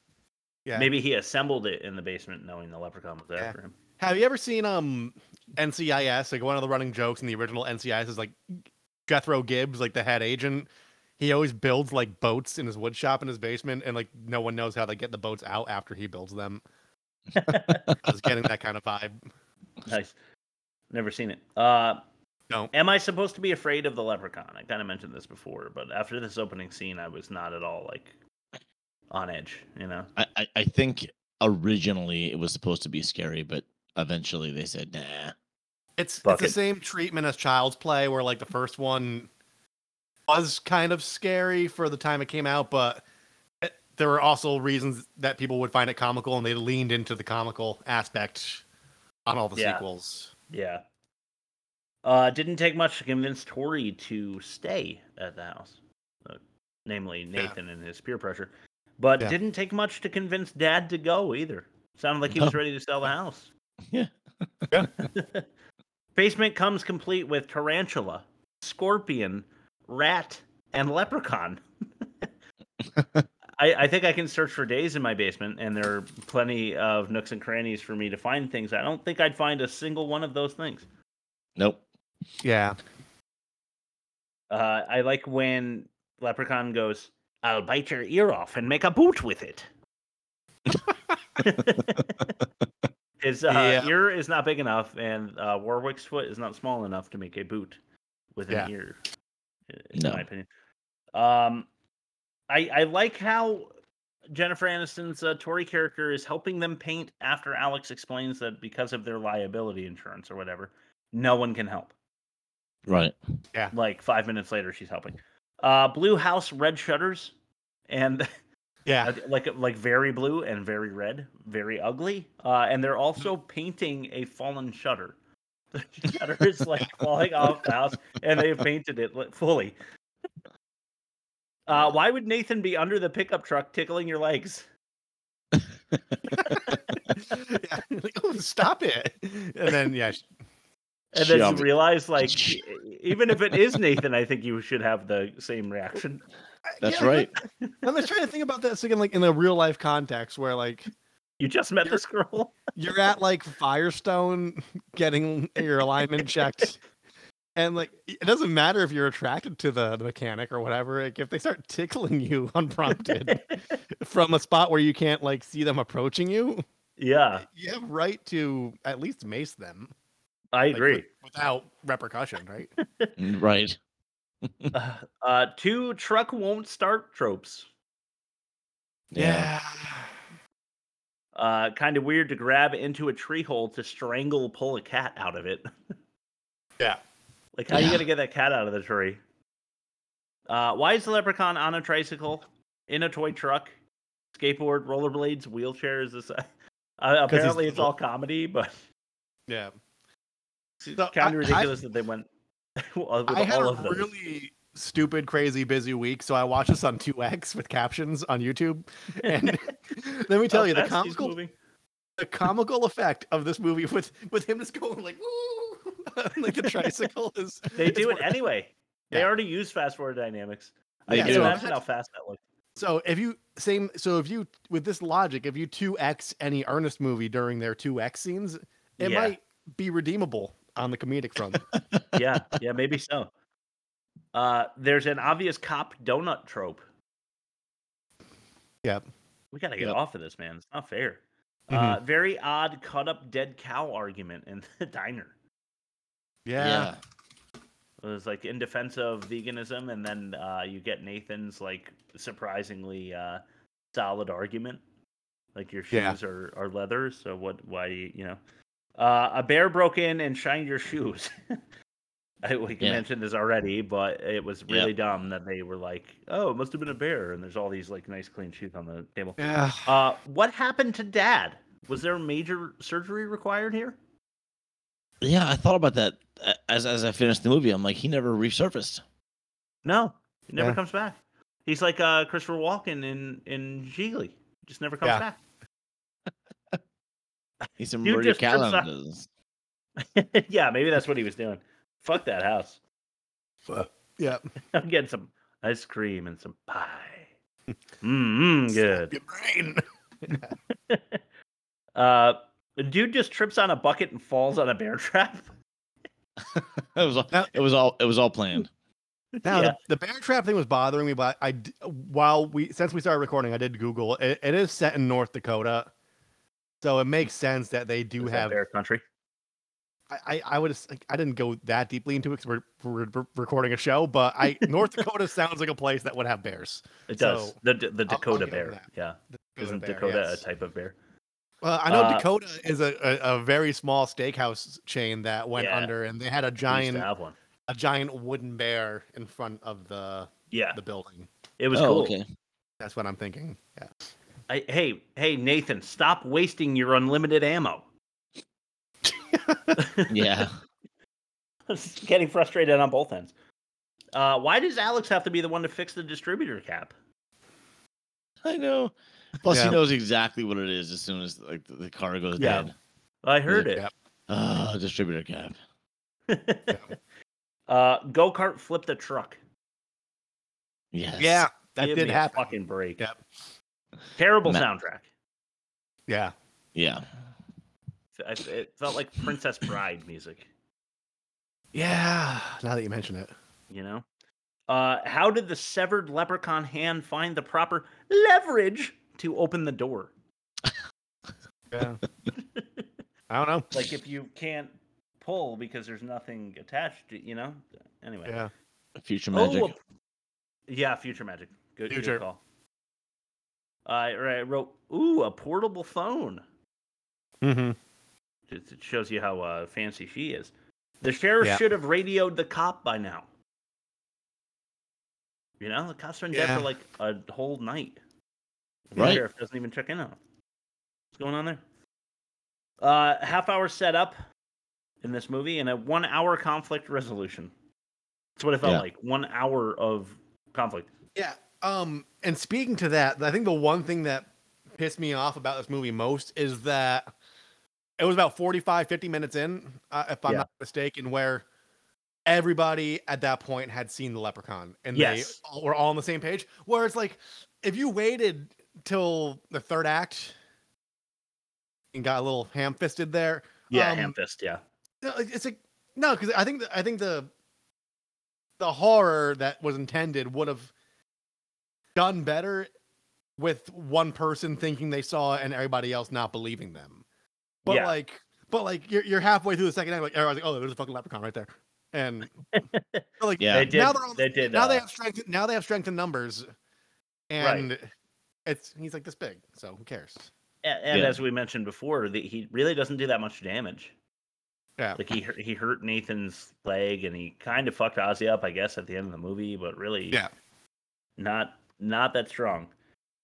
yeah. maybe he assembled it in the basement, knowing the leprechaun was yeah. after him. Have you ever seen um N C I S? Like one of the running jokes in the original N C I S is like Jethro Gibbs, like the head agent. He always builds like boats in his wood shop in his basement, and like no one knows how they get the boats out after he builds them. I was getting that kind of vibe. Nice. Never seen it. Uh, no. Am I supposed to be afraid of the leprechaun? I kind of mentioned this before, but after this opening scene, I was not at all like on edge. You know, I, I think originally it was supposed to be scary, but eventually they said, "Nah." It's Fuck it's it. the same treatment as Child's Play, where like the first one was kind of scary for the time it came out, but it, there were also reasons that people would find it comical, and they leaned into the comical aspect on all the yeah. sequels. Yeah. Uh, didn't take much to convince Tori to stay at the house, uh, namely Nathan yeah. and his peer pressure. But yeah. didn't take much to convince Dad to go either. Sounded like he no. was ready to sell the house. Yeah. yeah. Basement comes complete with tarantula, scorpion, rat, and leprechaun. I, I think I can search for days in my basement, and there are plenty of nooks and crannies for me to find things. I don't think I'd find a single one of those things. Nope. Yeah. Uh, I like when Leprechaun goes, "I'll bite your ear off and make a boot with it." His uh, yeah. ear is not big enough, and uh, Warwick's foot is not small enough to make a boot with yeah. an ear, in no. my opinion. Um. I, I like how Jennifer Aniston's uh, Tori character is helping them paint after Alex explains that because of their liability insurance or whatever, no one can help. Right. Yeah. Like five minutes later, she's helping. Uh, blue house, red shutters, and yeah, like like very blue and very red, very ugly. Uh, and they're also painting a fallen shutter. The shutter is like falling off the house, and they've painted it fully. Uh, why would Nathan be under the pickup truck tickling your legs? yeah, like, oh, stop it. And then, yeah. And then Jump. you realize, like, even if it is Nathan, I think you should have the same reaction. That's yeah, right. I'm, I'm just trying to think about this again, like, in a real-life context where, like... You just met this girl? You're at, like, Firestone getting your alignment checked. And, like, it doesn't matter if you're attracted to the mechanic or whatever. Like, if they start tickling you unprompted from a spot where you can't, like, see them approaching you, yeah, you have right to at least mace them. I like, agree. With, without repercussion, right? Right. uh, uh, two truck won't start tropes. Yeah. yeah. Uh, kind of weird to grab into a tree hole to strangle, pull a cat out of it. yeah. Like, how yeah. are you going to get that cat out of the tree? Uh, why is the leprechaun on a tricycle, in a toy truck, skateboard, rollerblades, wheelchairs? This, uh, apparently it's all comedy, but... Yeah. It's so kind of ridiculous I, that they went well, with I all had of a those. really stupid, crazy, busy week, so I watched this on two X with captions on YouTube. And let me tell oh, you, the comical... the comical effect of this movie with with him just going like woo, like the tricycle is. They do it working. Anyway. They yeah. already use fast forward dynamics. I yeah, can so imagine how fast that looked. So if you same so if you with this logic, if you two X any Ernest movie during their two X scenes, it yeah. might be redeemable on the comedic front. yeah, yeah, maybe so. Uh, there's an obvious cop donut trope. Yep. We gotta get yep. off of this, man. It's not fair. Mm-hmm. Uh, very odd cut up dead cow argument in the diner. Yeah. yeah. It was like in defense of veganism, and then uh, you get Nathan's like surprisingly uh, solid argument, like your shoes yeah. are, are leather, so what? Why do you, you know? Uh, a bear broke in and shined your shoes. I, we yeah. mentioned this already, but it was really yep. dumb that they were like, "Oh, it must have been a bear," and there's all these like nice clean shoes on the table. Yeah. Uh, what happened to Dad? Was there major surgery required here? Yeah, I thought about that as as I finished the movie. I'm like, he never resurfaced. No, he never yeah. comes back. He's like uh, Christopher Walken in in Gigli. Just never comes yeah. back. He's in Marie Callender's. Yeah, maybe that's what he was doing. Fuck that house. Fuck. Yeah. I'm getting some ice cream and some pie. Mmm, good. Your brain. uh. The dude just trips on a bucket and falls on a bear trap. it was all, now, it was all it was all planned. Now yeah. the, the bear trap thing was bothering me, but I while we since we started recording, I did Google it. It is set in North Dakota, so it makes sense that they do is have that bear country. I I, I would like, I didn't go that deeply into it because we're, we're recording a show, but I North Dakota sounds like a place that would have bears. It so, does the the Dakota I'll, I'll bear, yeah. Dakota Isn't bear, Dakota yes. a type of bear? Well, I know uh, Dakota is a, a, a very small steakhouse chain that went yeah. under, and they had a giant a giant wooden bear in front of the yeah. the building. It was oh, cool. Okay. That's what I'm thinking. Yeah. I, hey, hey, Nathan, stop wasting your unlimited ammo. yeah. I'm getting frustrated on both ends. Uh, why does Alex have to be the one to fix the distributor cap? I know. Plus, yeah. he knows exactly what it is as soon as like the, the car goes yeah. dead. I heard it. Cap. Oh, distributor cap. uh, go-kart flipped a truck. Yes. Yeah, that Give did me happen. A fucking break. Yep. Terrible Ma- soundtrack. Yeah. Yeah. It, it felt like Princess Bride music. Yeah, now that you mention it. You know? Uh, how did the severed leprechaun hand find the proper leverage to open the door? Yeah. I don't know. Like if you can't pull because there's nothing attached, you know? Anyway. Yeah. Future magic. Oh, yeah, future magic. Good, future. Good call. Uh, I wrote, ooh, a portable phone. Mm-hmm. It, it shows you how uh, fancy she is. The sheriff yeah. should have radioed the cop by now. You know, the cops are in yeah. debt for like a whole night. The right. sheriff doesn't even check in on them. What's going on there? Uh, half hour setup in this movie and a one hour conflict resolution. That's what it felt yeah. like. One hour of conflict. Yeah. Um. And speaking to that, I think the one thing that pissed me off about this movie most is that it was about forty-five, fifty minutes in, uh, if I'm yeah. not mistaken, where everybody at that point had seen the leprechaun and yes. they all were all on the same page. Where it's like, if you waited till the third act and got a little ham fisted there. Yeah. Um, ham fist. Yeah. It's like, no, cause I think, the, I think the, the horror that was intended would have done better with one person thinking they saw it and everybody else not believing them. But yeah. like, but like you're, you're halfway through the second act, like everybody's like, oh, there's a fucking leprechaun right there. And like, yeah, they did, now, all, they did, now uh, they have strength. Now they have strength in numbers, and right. it's he's like this big, so who cares? And, and yeah. as we mentioned before, the, he really doesn't do that much damage. Yeah, like he he hurt Nathan's leg, and he kind of fucked Ozzie up, I guess, at the end of the movie. But really, yeah, not not that strong.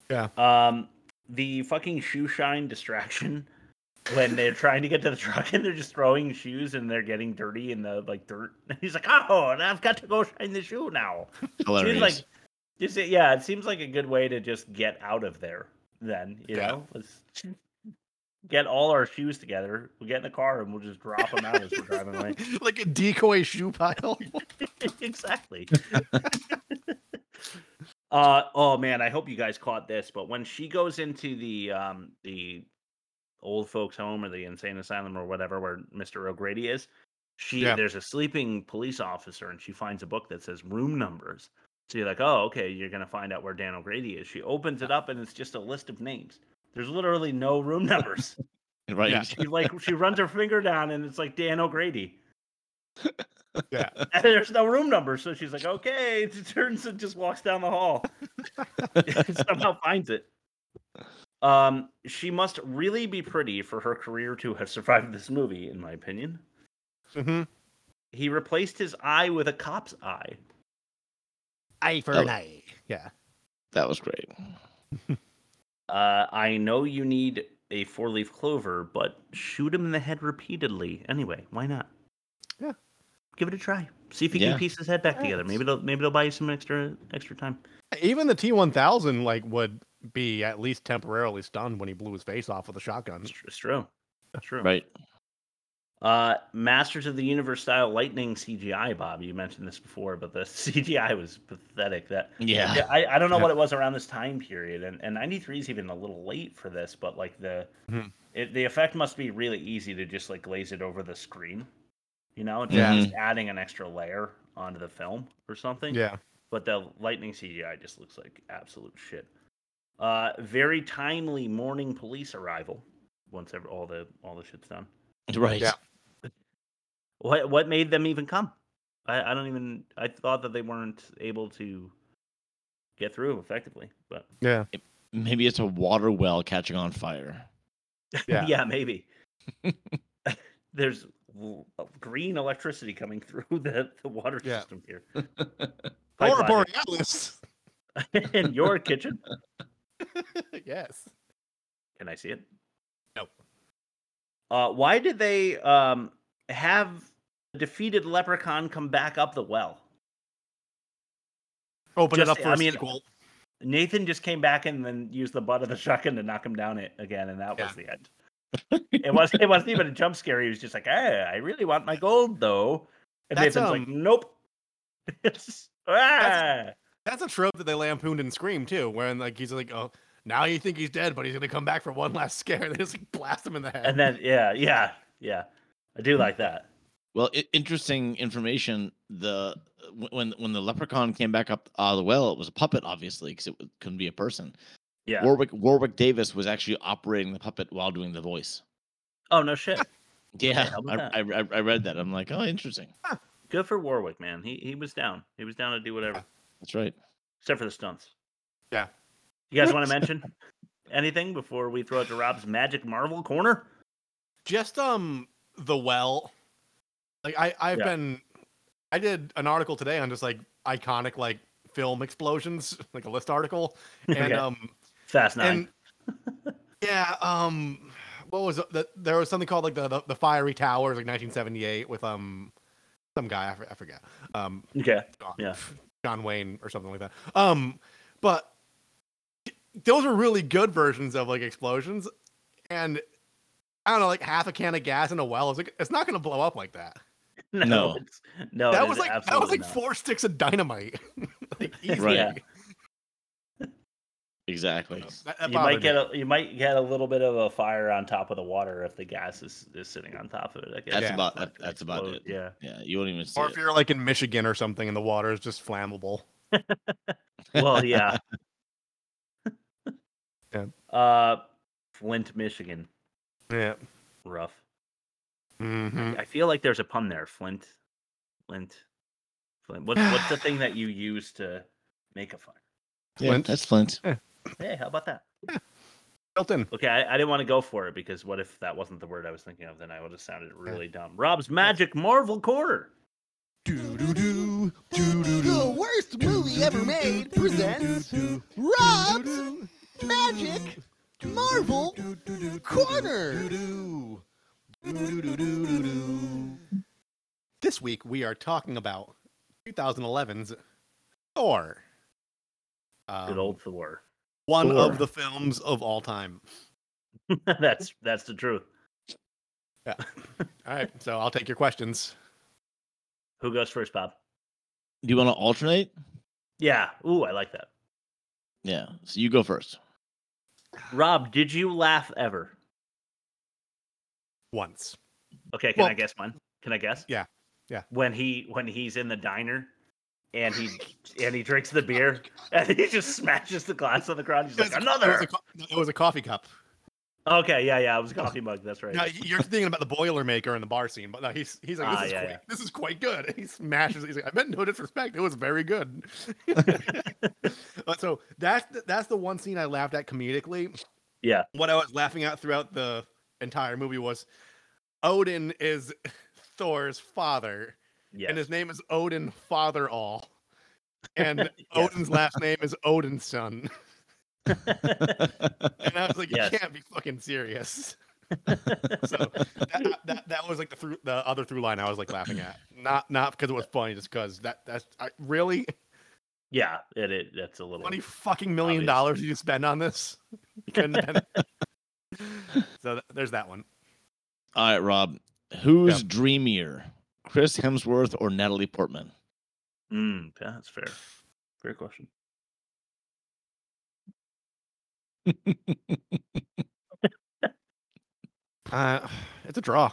Yeah. Um, the fucking shoe shine distraction. When they're trying to get to the truck and they're just throwing shoes and they're getting dirty in the like dirt. He's like, oh, and I've got to go shine the shoe now. Hilarious. Seems like, just, yeah, it seems like a good way to just get out of there then, you yeah. know? Let's get all our shoes together. We'll get in the car and we'll just drop them out as we're driving away. Like a decoy shoe pile. Exactly. uh oh man, I hope you guys caught this, but when she goes into the um the old folks home or the insane asylum or whatever where Mister O'Grady is, she yeah. there's a sleeping police officer and she finds a book that says room numbers. So you're like, oh, okay, you're going to find out where Dan O'Grady is. She opens it up, and it's just a list of names. There's literally no room numbers. Right. Yeah. She, like, she runs her finger down, and it's like Dan O'Grady. Yeah. And there's no room number, so she's like, okay. It turns and just walks down the hall. Somehow finds it. Um, she must really be pretty for her career to have survived this movie, in my opinion. Mm-hmm. He replaced his eye with a cop's eye. Eye for an eye. Yeah. That was great. uh, I know you need a four-leaf clover, but shoot him in the head repeatedly. Anyway, why not? Yeah. Give it a try. See if he yeah. can piece his head back yeah, together. Maybe they'll maybe they'll buy you some extra extra time. Even the T one thousand like would be at least temporarily stunned when he blew his face off with a shotgun. It's, it's true. That's true. Right. Uh, Masters of the Universe style lightning C G I, Bob. You mentioned this before, but the C G I was pathetic. That yeah, yeah I, I don't know yeah. what it was around this time period, and and ninety-three is even a little late for this. But like the mm-hmm. it, the effect must be really easy to just like glaze it over the screen, you know, just, yeah. just adding an extra layer onto the film or something. Yeah. But the lightning C G I just looks like absolute shit. Uh, very timely morning police arrival once ever, all the all the shit's done. Right. Yeah. What what made them even come? I, I don't even. I thought that they weren't able to get through effectively. But yeah, it, maybe it's a water well catching on fire. Yeah, yeah, maybe. There's green electricity coming through the, the water yeah. system here. Or Borealis in your kitchen. Yes. Can I see it? No. Uh, why did they um have? Defeated leprechaun come back up the well. Open just, it up for I a mean, sequel. Nathan just came back and then used the butt of the shotgun to knock him down it again, and that yeah. was the end. It was it wasn't even a jump scare. He was just like, "Hey, I really want my gold, though." And that's, Nathan's um, like, "Nope." It's, ah! that's, that's a trope that they lampooned in Scream too, where like he's like, "Oh, now you think he's dead, but he's gonna come back for one last scare." They just like, blast him in the head. And then yeah, yeah, yeah, I do like that. Well, it, interesting information. The when when the leprechaun came back up out of the well, it was a puppet, obviously, because it couldn't be a person. Yeah. Warwick Warwick Davis was actually operating the puppet while doing the voice. Oh no shit! Yeah, yeah I, I, I I read that. I'm like, oh, interesting. Huh. Good for Warwick, man. He he was down. He was down to do whatever. Yeah, that's right. Except for the stunts. Yeah. You guys want to mention anything before we throw it to Rob's Magic Marvel Corner? Just um the well. Like I, I've yeah. been, I did an article today on just like iconic like film explosions, like a list article, and okay. um, Fast Nine. And, yeah, um, what was that? There was something called like the the, the Fiery Towers, like nineteen seventy-eight, with um, some guy I, for, I forget. Um, okay. John, yeah. John Wayne or something like that. Um, but those are really good versions of like explosions, and I don't know, like half a can of gas in a well is like it's not gonna blow up like that. No, no, it's, no that, it was like, that was like that was like four sticks of dynamite. Like, easy. Right. Exactly. That, that you might me. get a you might get a little bit of a fire on top of the water if the gas is, is sitting on top of it. I guess. That's yeah. about that, that's about it. Yeah, yeah. You won't even see. Or if it. you're like in Michigan or something, and the water is just flammable. Well, yeah. yeah. Uh, Flint, Michigan. Yeah. Rough. Mm-hmm. I feel like there's a pun there. Flint, Flint, Flint. What's what's the thing that you use to make a fire? Yeah, Flint. That's Flint. Yeah. Hey, how about that? Yeah. Built in. Okay, I, I didn't want to go for it because what if that wasn't the word I was thinking of? Then I would have sounded really yeah. dumb. Rob's Magic Marvel Corner. Do do do do do. The worst movie ever made presents Rob's Magic Marvel Corner. This week we are talking about twenty eleven's Thor. Um, Good old Thor. One Thor. of the films of all time. that's that's the truth. Yeah. All right. So I'll take your questions. Who goes first, Bob? Do you want to alternate? Yeah. Ooh, I like that. Yeah. So you go first. Rob, did you laugh ever? Once. Okay. Can well, I guess one? Can I guess? Yeah. Yeah. When he when he's in the diner. And he and he drinks the beer, and he just smashes the glass on the ground. He's like, a, another! It was, co- it was a coffee cup. Okay, yeah, yeah, it was a coffee mug, that's right. Now, you're thinking about the Boilermaker in the bar scene, but no, he's he's like, this, ah, is, yeah, quite, yeah. this is quite good. And he smashes it. He's like, I meant no disrespect. It was very good. So that's the, that's the one scene I laughed at comedically. Yeah. What I was laughing at throughout the entire movie was Odin is Thor's father. Yes. And his name is Odin Father All. And yes. Odin's last name is Odin's son. And I was like, you yes. can't be fucking serious. So that, that that was like the through, the other through line I was like laughing at. Not not because it was funny, just because that that's I, really. Yeah, it, it that's a little twenty fucking million obvious. Dollars you spend on this. Been... So th- there's that one. All right, Rob. Who's yeah. dreamier? Chris Hemsworth or Natalie Portman? Mm, yeah, that's fair. Fair question. uh, it's a draw.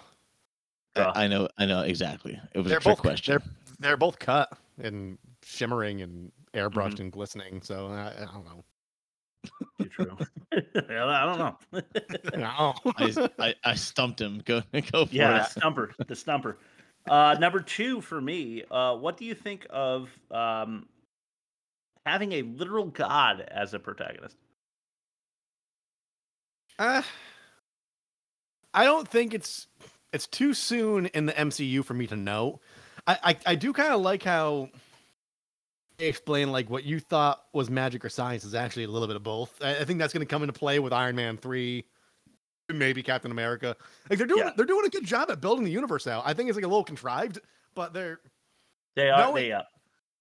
Uh, I know, I know exactly. It was they're a trick both, question. They're, they're both cut and shimmering and airbrushed mm-hmm. and glistening, so I, I don't know. Too true. I don't know. No. I, I, I stumped him. Go, go for yeah, it. Yeah, stumper. The stumper. Uh, number two for me, uh, what do you think of um, having a literal god as a protagonist? Uh, I don't think it's it's too soon in the M C U for me to know. I, I, I do kind of like how they explain like what you thought was magic or science is actually a little bit of both. I, I think that's going to come into play with Iron Man three. Maybe Captain America. Like they're doing, yeah. they're doing a good job at building the universe out. I think it's like a little contrived, but they're they are knowing, they are.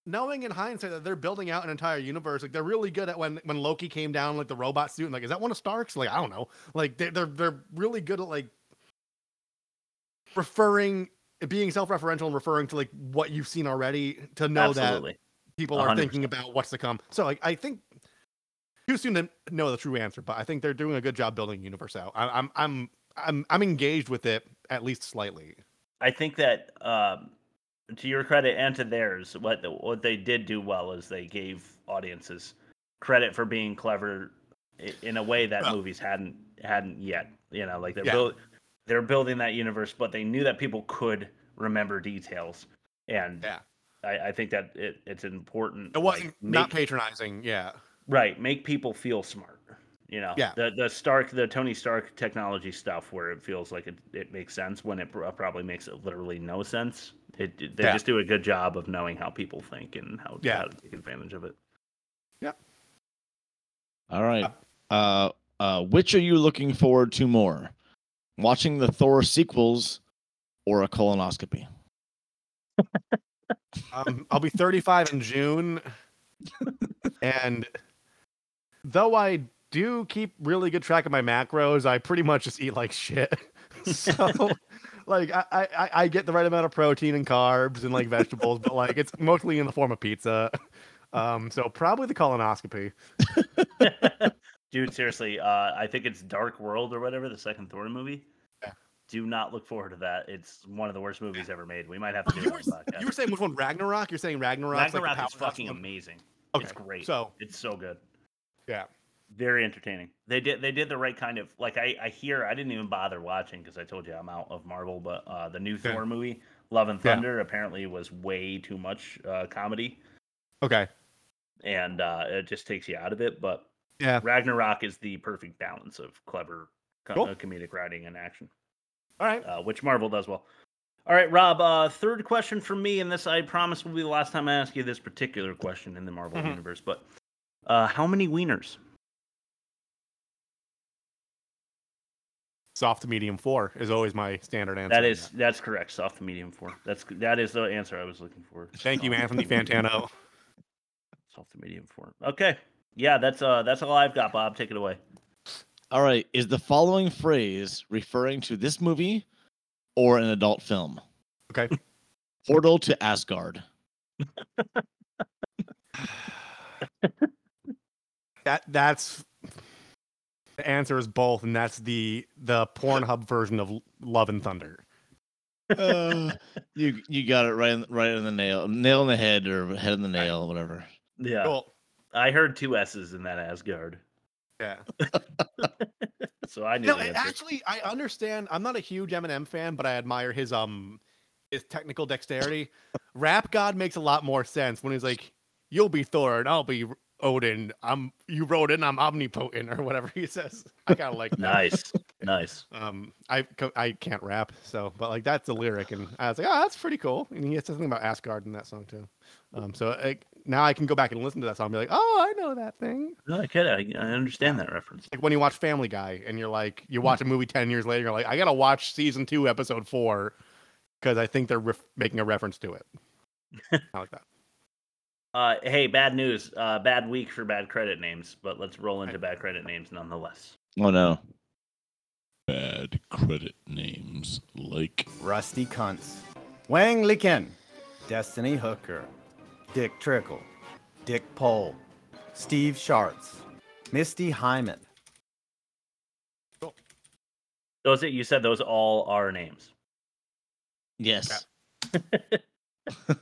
knowing in hindsight that they're building out an entire universe. Like they're really good at when when Loki came down like the robot suit and like is that one of Stark's? Like I don't know. Like they're they're, they're really good at like referring, being self-referential and referring to like what you've seen already to know Absolutely. that people are one hundred percent thinking about what's to come. So like I think. Too soon to know the true answer, but I think they're doing a good job building the universe out. I, I'm, I'm, I'm, I'm engaged with it at least slightly. I think that um, to your credit and to theirs, what the, what they did do well is they gave audiences credit for being clever in a way that well, movies hadn't hadn't yet. You know, like they're yeah. build, they're building that universe, but they knew that people could remember details, and yeah. I, I think that it, it's important. It wasn't like, not make, patronizing, yeah. Right, make people feel smart. You know, yeah. the the Stark, the Tony Stark technology stuff, where it feels like it, it makes sense when it probably makes it literally no sense. It, it they yeah. just do a good job of knowing how people think and how, yeah. how to take advantage of it. Yeah. All right. Uh, uh, which are you looking forward to more, watching the Thor sequels or a colonoscopy? um, I'll be thirty-five in June, and. Though I do keep really good track of my macros, I pretty much just eat like shit. So, like, I, I, I get the right amount of protein and carbs and, like, vegetables, but, like, it's mostly in the form of pizza. Um, so probably the colonoscopy. Dude, seriously, uh, I think it's Dark World or whatever, the second Thor movie. Yeah. Do not look forward to that. It's one of the worst movies ever made. We might have to do it. You were saying which one? Ragnarok? You're saying Ragnarok's Ragnarok like is fucking one? Amazing. Okay. It's great. So it's so good. Yeah, very entertaining. They did they did the right kind of like I, I hear I didn't even bother watching because I told you I'm out of Marvel, but uh, the new yeah. Thor movie, Love and Thunder, yeah. apparently was way too much uh, comedy. Okay, and uh, it just takes you out of it. But yeah, Ragnarok is the perfect balance of clever cool. uh, comedic writing and action. All right, uh, which Marvel does well. All right, Rob. Uh, third question from me, and this I promise will be the last time I ask you this particular question in the Marvel mm-hmm. universe, but. Uh, how many wieners? Soft to medium four is always my standard answer. That is, that's correct. Soft to medium four. That's that is the answer I was looking for. Thank you, Anthony Fantano. Soft to medium four. Okay, yeah, that's uh, that's all I've got, Bob. Take it away. All right. Is the following phrase referring to this movie or an adult film? Okay. Portal to Asgard. that that's the answer is both, and that's the the Pornhub version of Love and Thunder. Uh, you you got it right in, right in the nail, nail in the head, or head in the nail, whatever. Yeah. Cool. I heard two S's in that Asgard. Yeah. So I knew. No, actually, I understand. I'm not a huge Eminem fan, but I admire his um his technical dexterity. Rap God makes a lot more sense when he's like, "You'll be Thor, and I'll be Odin. I'm you, Rodin. I'm omnipotent," or whatever he says. I kind of like that. Nice, nice. Um, I I can't rap, so but like that's the lyric, and I was like, "Oh, that's pretty cool." And he has something about Asgard in that song too. Um, so I, now I can go back and listen to that song and be like, "Oh, I know that thing." No, I could. I, I understand that reference. Like when you watch Family Guy, and you're like, you watch a movie ten years later, you're like, "I gotta watch season two, episode four, because I think they're ref- making a reference to it." I like that. Uh, hey, bad news. Uh, bad week for bad credit names, but let's roll into bad credit names nonetheless. Oh, no. Bad credit names like... Rusty Cunts. Wang Liken. Destiny Hooker. Dick Trickle. Dick Pole. Steve Schartz. Misty Hyman. Cool. Those that you said, those all are names. Yes. Yeah.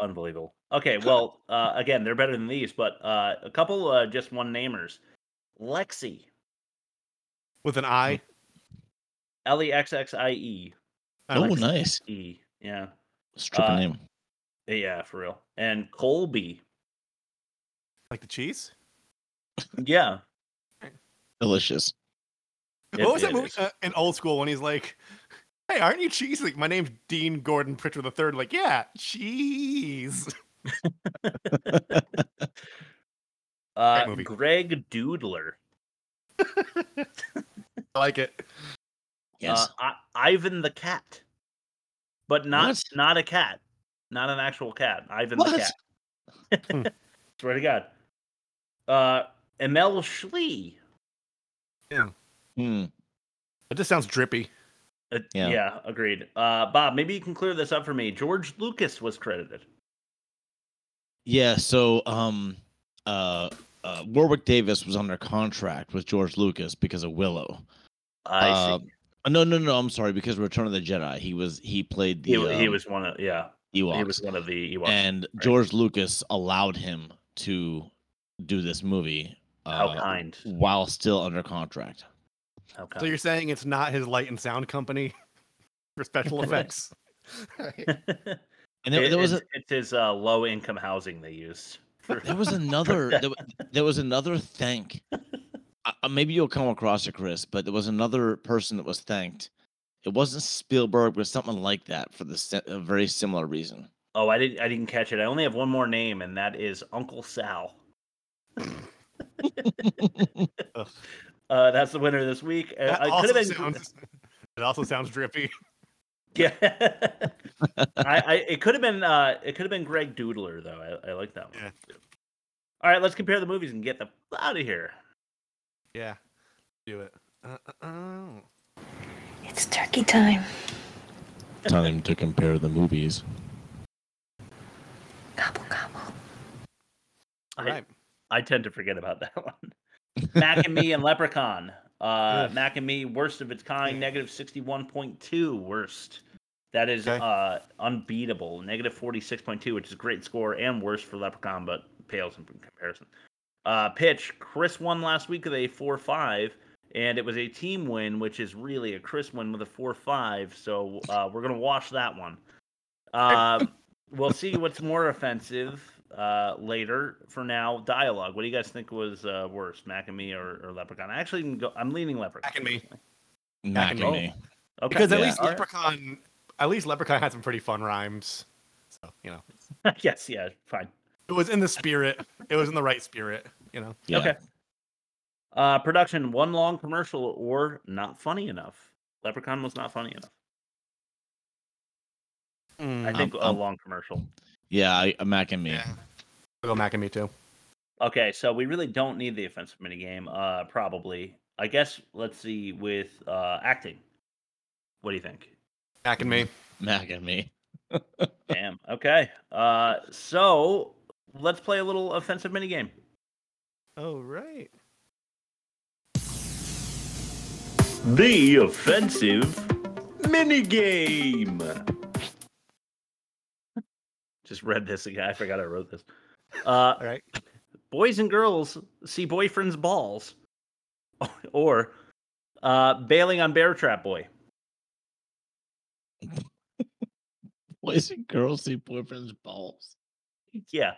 Unbelievable. Okay, well, uh, again, they're better than these, but uh, a couple uh, just one-namers. Lexi. With an I? L E X X I E. Oh, Lexi. Nice. E. Yeah. Stripping uh, name. Yeah, for real. And Colby. Like the cheese? Yeah. Delicious. It, what was that movie? Uh, an old school when he's like... Hey, aren't you cheese? Like, my name's Dean Gordon Pritchard the third. Like, yeah, cheese. uh, Greg Doodler. I like it. Yes. Uh, I- Ivan the cat, but not what? not a cat, not an actual cat. Ivan what? the cat. Swear to God. Uh, Emil Schlee. Yeah. Hmm. It just sounds drippy. Uh, yeah. yeah, agreed. Uh, Bob, maybe you can clear this up for me. George Lucas was credited. Yeah, so um, uh, uh, Warwick Davis was under contract with George Lucas because of Willow. I uh, see. No, no, no. I'm sorry, because Return of the Jedi. He was he played the. He, um, he was one of yeah. Ewoks. He was one of the Ewoks. And right. George Lucas allowed him to do this movie. How uh, kind. While still under contract. Okay. So you're saying it's not his light and sound company for special effects? Right. And there, it, there was it's, a, it's his uh, low income housing they used. For, there was another. There, there was another thank. Uh, maybe you'll come across it, Chris. But there was another person that was thanked. It wasn't Spielberg, but something like that for the a very similar reason. Oh, I didn't. I didn't catch it. I only have one more name, and that is Uncle Sal. Uh, that's the winner this week. Uh, it, also been... sounds, it also sounds drippy. Yeah, I, I it could have been uh, it could have been Greg Doodler though. I, I like that one. Yeah. All right, let's compare the movies and get the f- out of here. Yeah, do it. Uh, uh, uh. It's turkey time. Time to compare the movies. Gobble gobble. All right. I, I tend to forget about that one. Mac and Me and Leprechaun. Uh, Mac and Me, worst of its kind, negative sixty-one point two worst. That is okay. uh, unbeatable. Negative forty-six point two, which is a great score and worse for Leprechaun, but pales in comparison. Uh, pitch, Chris won last week with a four five, and it was a team win, which is really a Chris win with a four five, so uh, we're going to wash that one. Uh, we'll see what's more offensive. Uh, later. For now, dialogue. What do you guys think was uh, worse, Mac and Me or, or Leprechaun? I actually can go, I'm leaning Leprechaun. Mac and Me. Mac, Mac and Me. Okay. Because at yeah. least All Leprechaun, right. at least Leprechaun had some pretty fun rhymes. So you know. Yes. Yeah. Fine. It was in the spirit. It was in the right spirit. You know. Yeah. Okay. Uh, production: one long commercial or not funny enough. Leprechaun was not funny enough. Mm, I think um, a um, long commercial. Yeah, I, a Mac and Me. Yeah. I'll go Mac and Me too. Okay, so we really don't need the offensive minigame, uh, probably. I guess let's see with uh, acting. What do you think? Mac and Me. Mac and Me. Damn. Okay. Uh, so let's play a little offensive minigame. Oh, right. The offensive minigame. Just read this again. I forgot I wrote this. Uh, All right. Boys and girls see boyfriend's balls. Or uh, bailing on Bear Trap Boy. Boys and girls see boyfriend's balls. Yeah.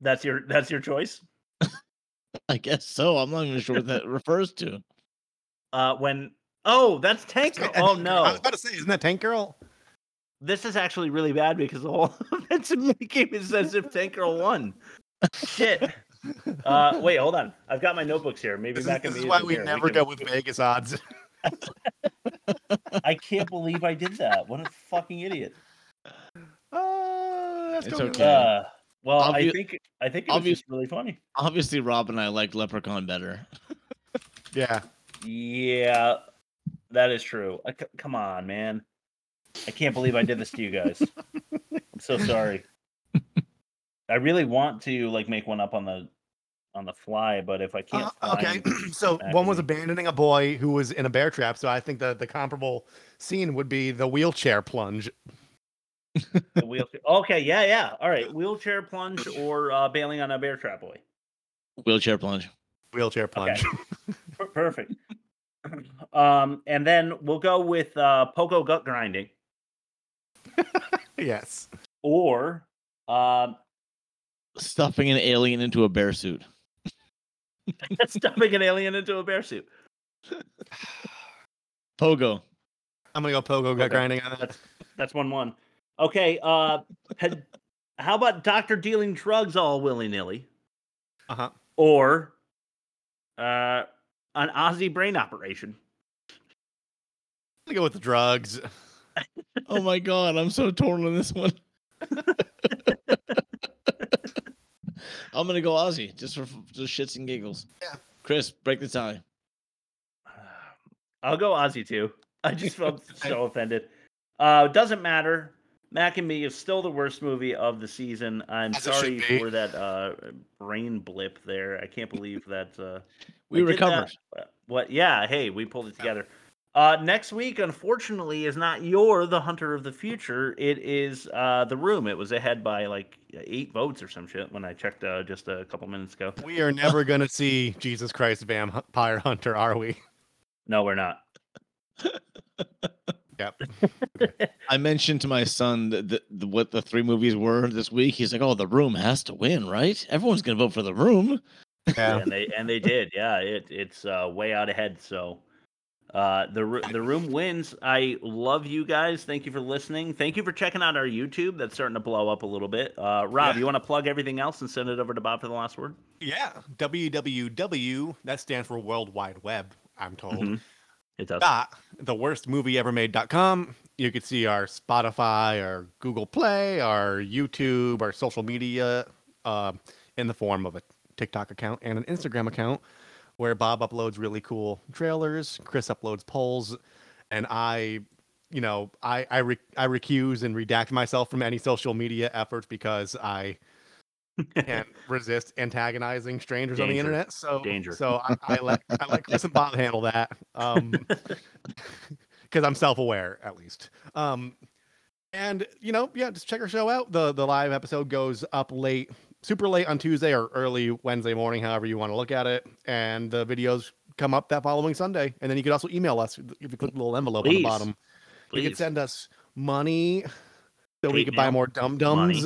That's your that's your choice? I guess so. I'm not even sure what that refers to. Uh, when oh, that's Tank Girl. Oh no. I was about to say, isn't that Tank Girl? This is actually really bad because the whole offensive minigame is as if Tank Girl won. Shit. Uh, wait, hold on. I've got my notebooks here. Maybe back in the. This is why we never go with Vegas odds. I can't believe I did that. What a fucking idiot. Uh, that's it's okay. Uh, well, Obvi- I think I think it was just really funny. Obviously, Rob and I like Leprechaun better. Yeah. Yeah, that is true. I, c- come on, man. I can't believe I did this to you guys. I'm so sorry. I really want to like make one up on the on the fly, but if I can't uh, find okay. So one was abandoning a boy who was in a bear trap, so I think the, the comparable scene would be the wheelchair plunge. The wheelchair. Okay, yeah, yeah. All right, wheelchair plunge or uh, bailing on a bear trap boy. Wheelchair plunge. Wheelchair plunge. Okay. P- perfect. Um, and then we'll go with uh, Pogo gut grinding. Yes. Or uh, stuffing an alien into a bear suit. Stuffing an alien into a bear suit. Pogo. I'm gonna go Pogo gut okay. grinding on that. That's, that's one one. Okay. Uh, had, how about doctor dealing drugs all willy nilly? Uh huh. Or uh. An Ozzie brain operation. I'm going to go with the drugs. Oh my god, I'm so torn on this one. I'm going to go Ozzie, just for just shits and giggles. Yeah. Chris, break the tie. I'll go Ozzie too. I just felt so offended. Uh, doesn't matter. Mac and Me is still the worst movie of the season. I'm As sorry for that uh, brain blip there. I can't believe that... Uh, We, we recovered. What? Yeah. Hey, we pulled it together. Uh, next week, unfortunately, is not your The Hunter of the Future. It is uh, The Room. It was ahead by like eight votes or some shit when I checked uh, just a couple minutes ago. We are never going to see Jesus Christ Vampire Hunter, are we? No, we're not. Yep. Okay. I mentioned to my son that the, the, what the three movies were this week. He's like, oh, The Room has to win, right? Everyone's going to vote for The Room. Yeah. and they and they did, yeah. It it's uh, way out ahead. So, uh, the the room wins. I love you guys. Thank you for listening. Thank you for checking out our YouTube. That's starting to blow up a little bit. Uh, Rob, yeah. You want to plug everything else and send it over to Bob for the last word? Yeah, W W W. That stands for World Wide Web. I'm told. Mm-hmm. It does. Dot, the worst movie ever made dot com. You can see our Spotify, our Google Play, our YouTube, our social media, uh, in the form of a TikTok account and an Instagram account where Bob uploads really cool trailers, Chris uploads polls, and I, you know, I I, re- I recuse and redact myself from any social media efforts because I can't resist antagonizing strangers Danger. on the internet. So Danger. so I, I let I let Chris and Bob handle that um, because I'm self-aware at least. Um, and you know, yeah, just check our show out. the The live episode goes up late. Super late on Tuesday or early Wednesday morning, however you want to look at it. And the videos come up that following Sunday. And then you could also email us if you click the little envelope Please. on the bottom. Please. You could send us money so Eight we could now. buy more dum-dums. Money.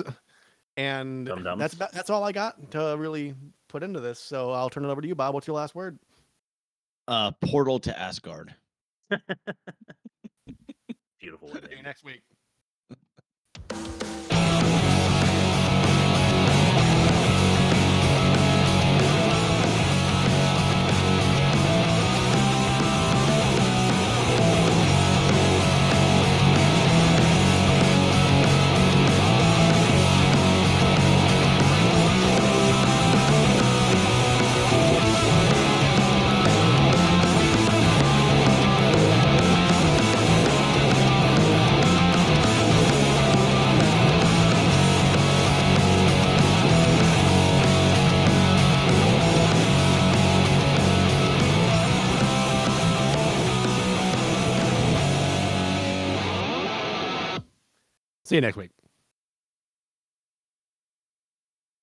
And dum-dums. that's that's all I got to really put into this. So I'll turn it over to you, Bob. What's your last word? Uh, portal to Asgard. Beautiful. Wedding. See you next week. See you next week.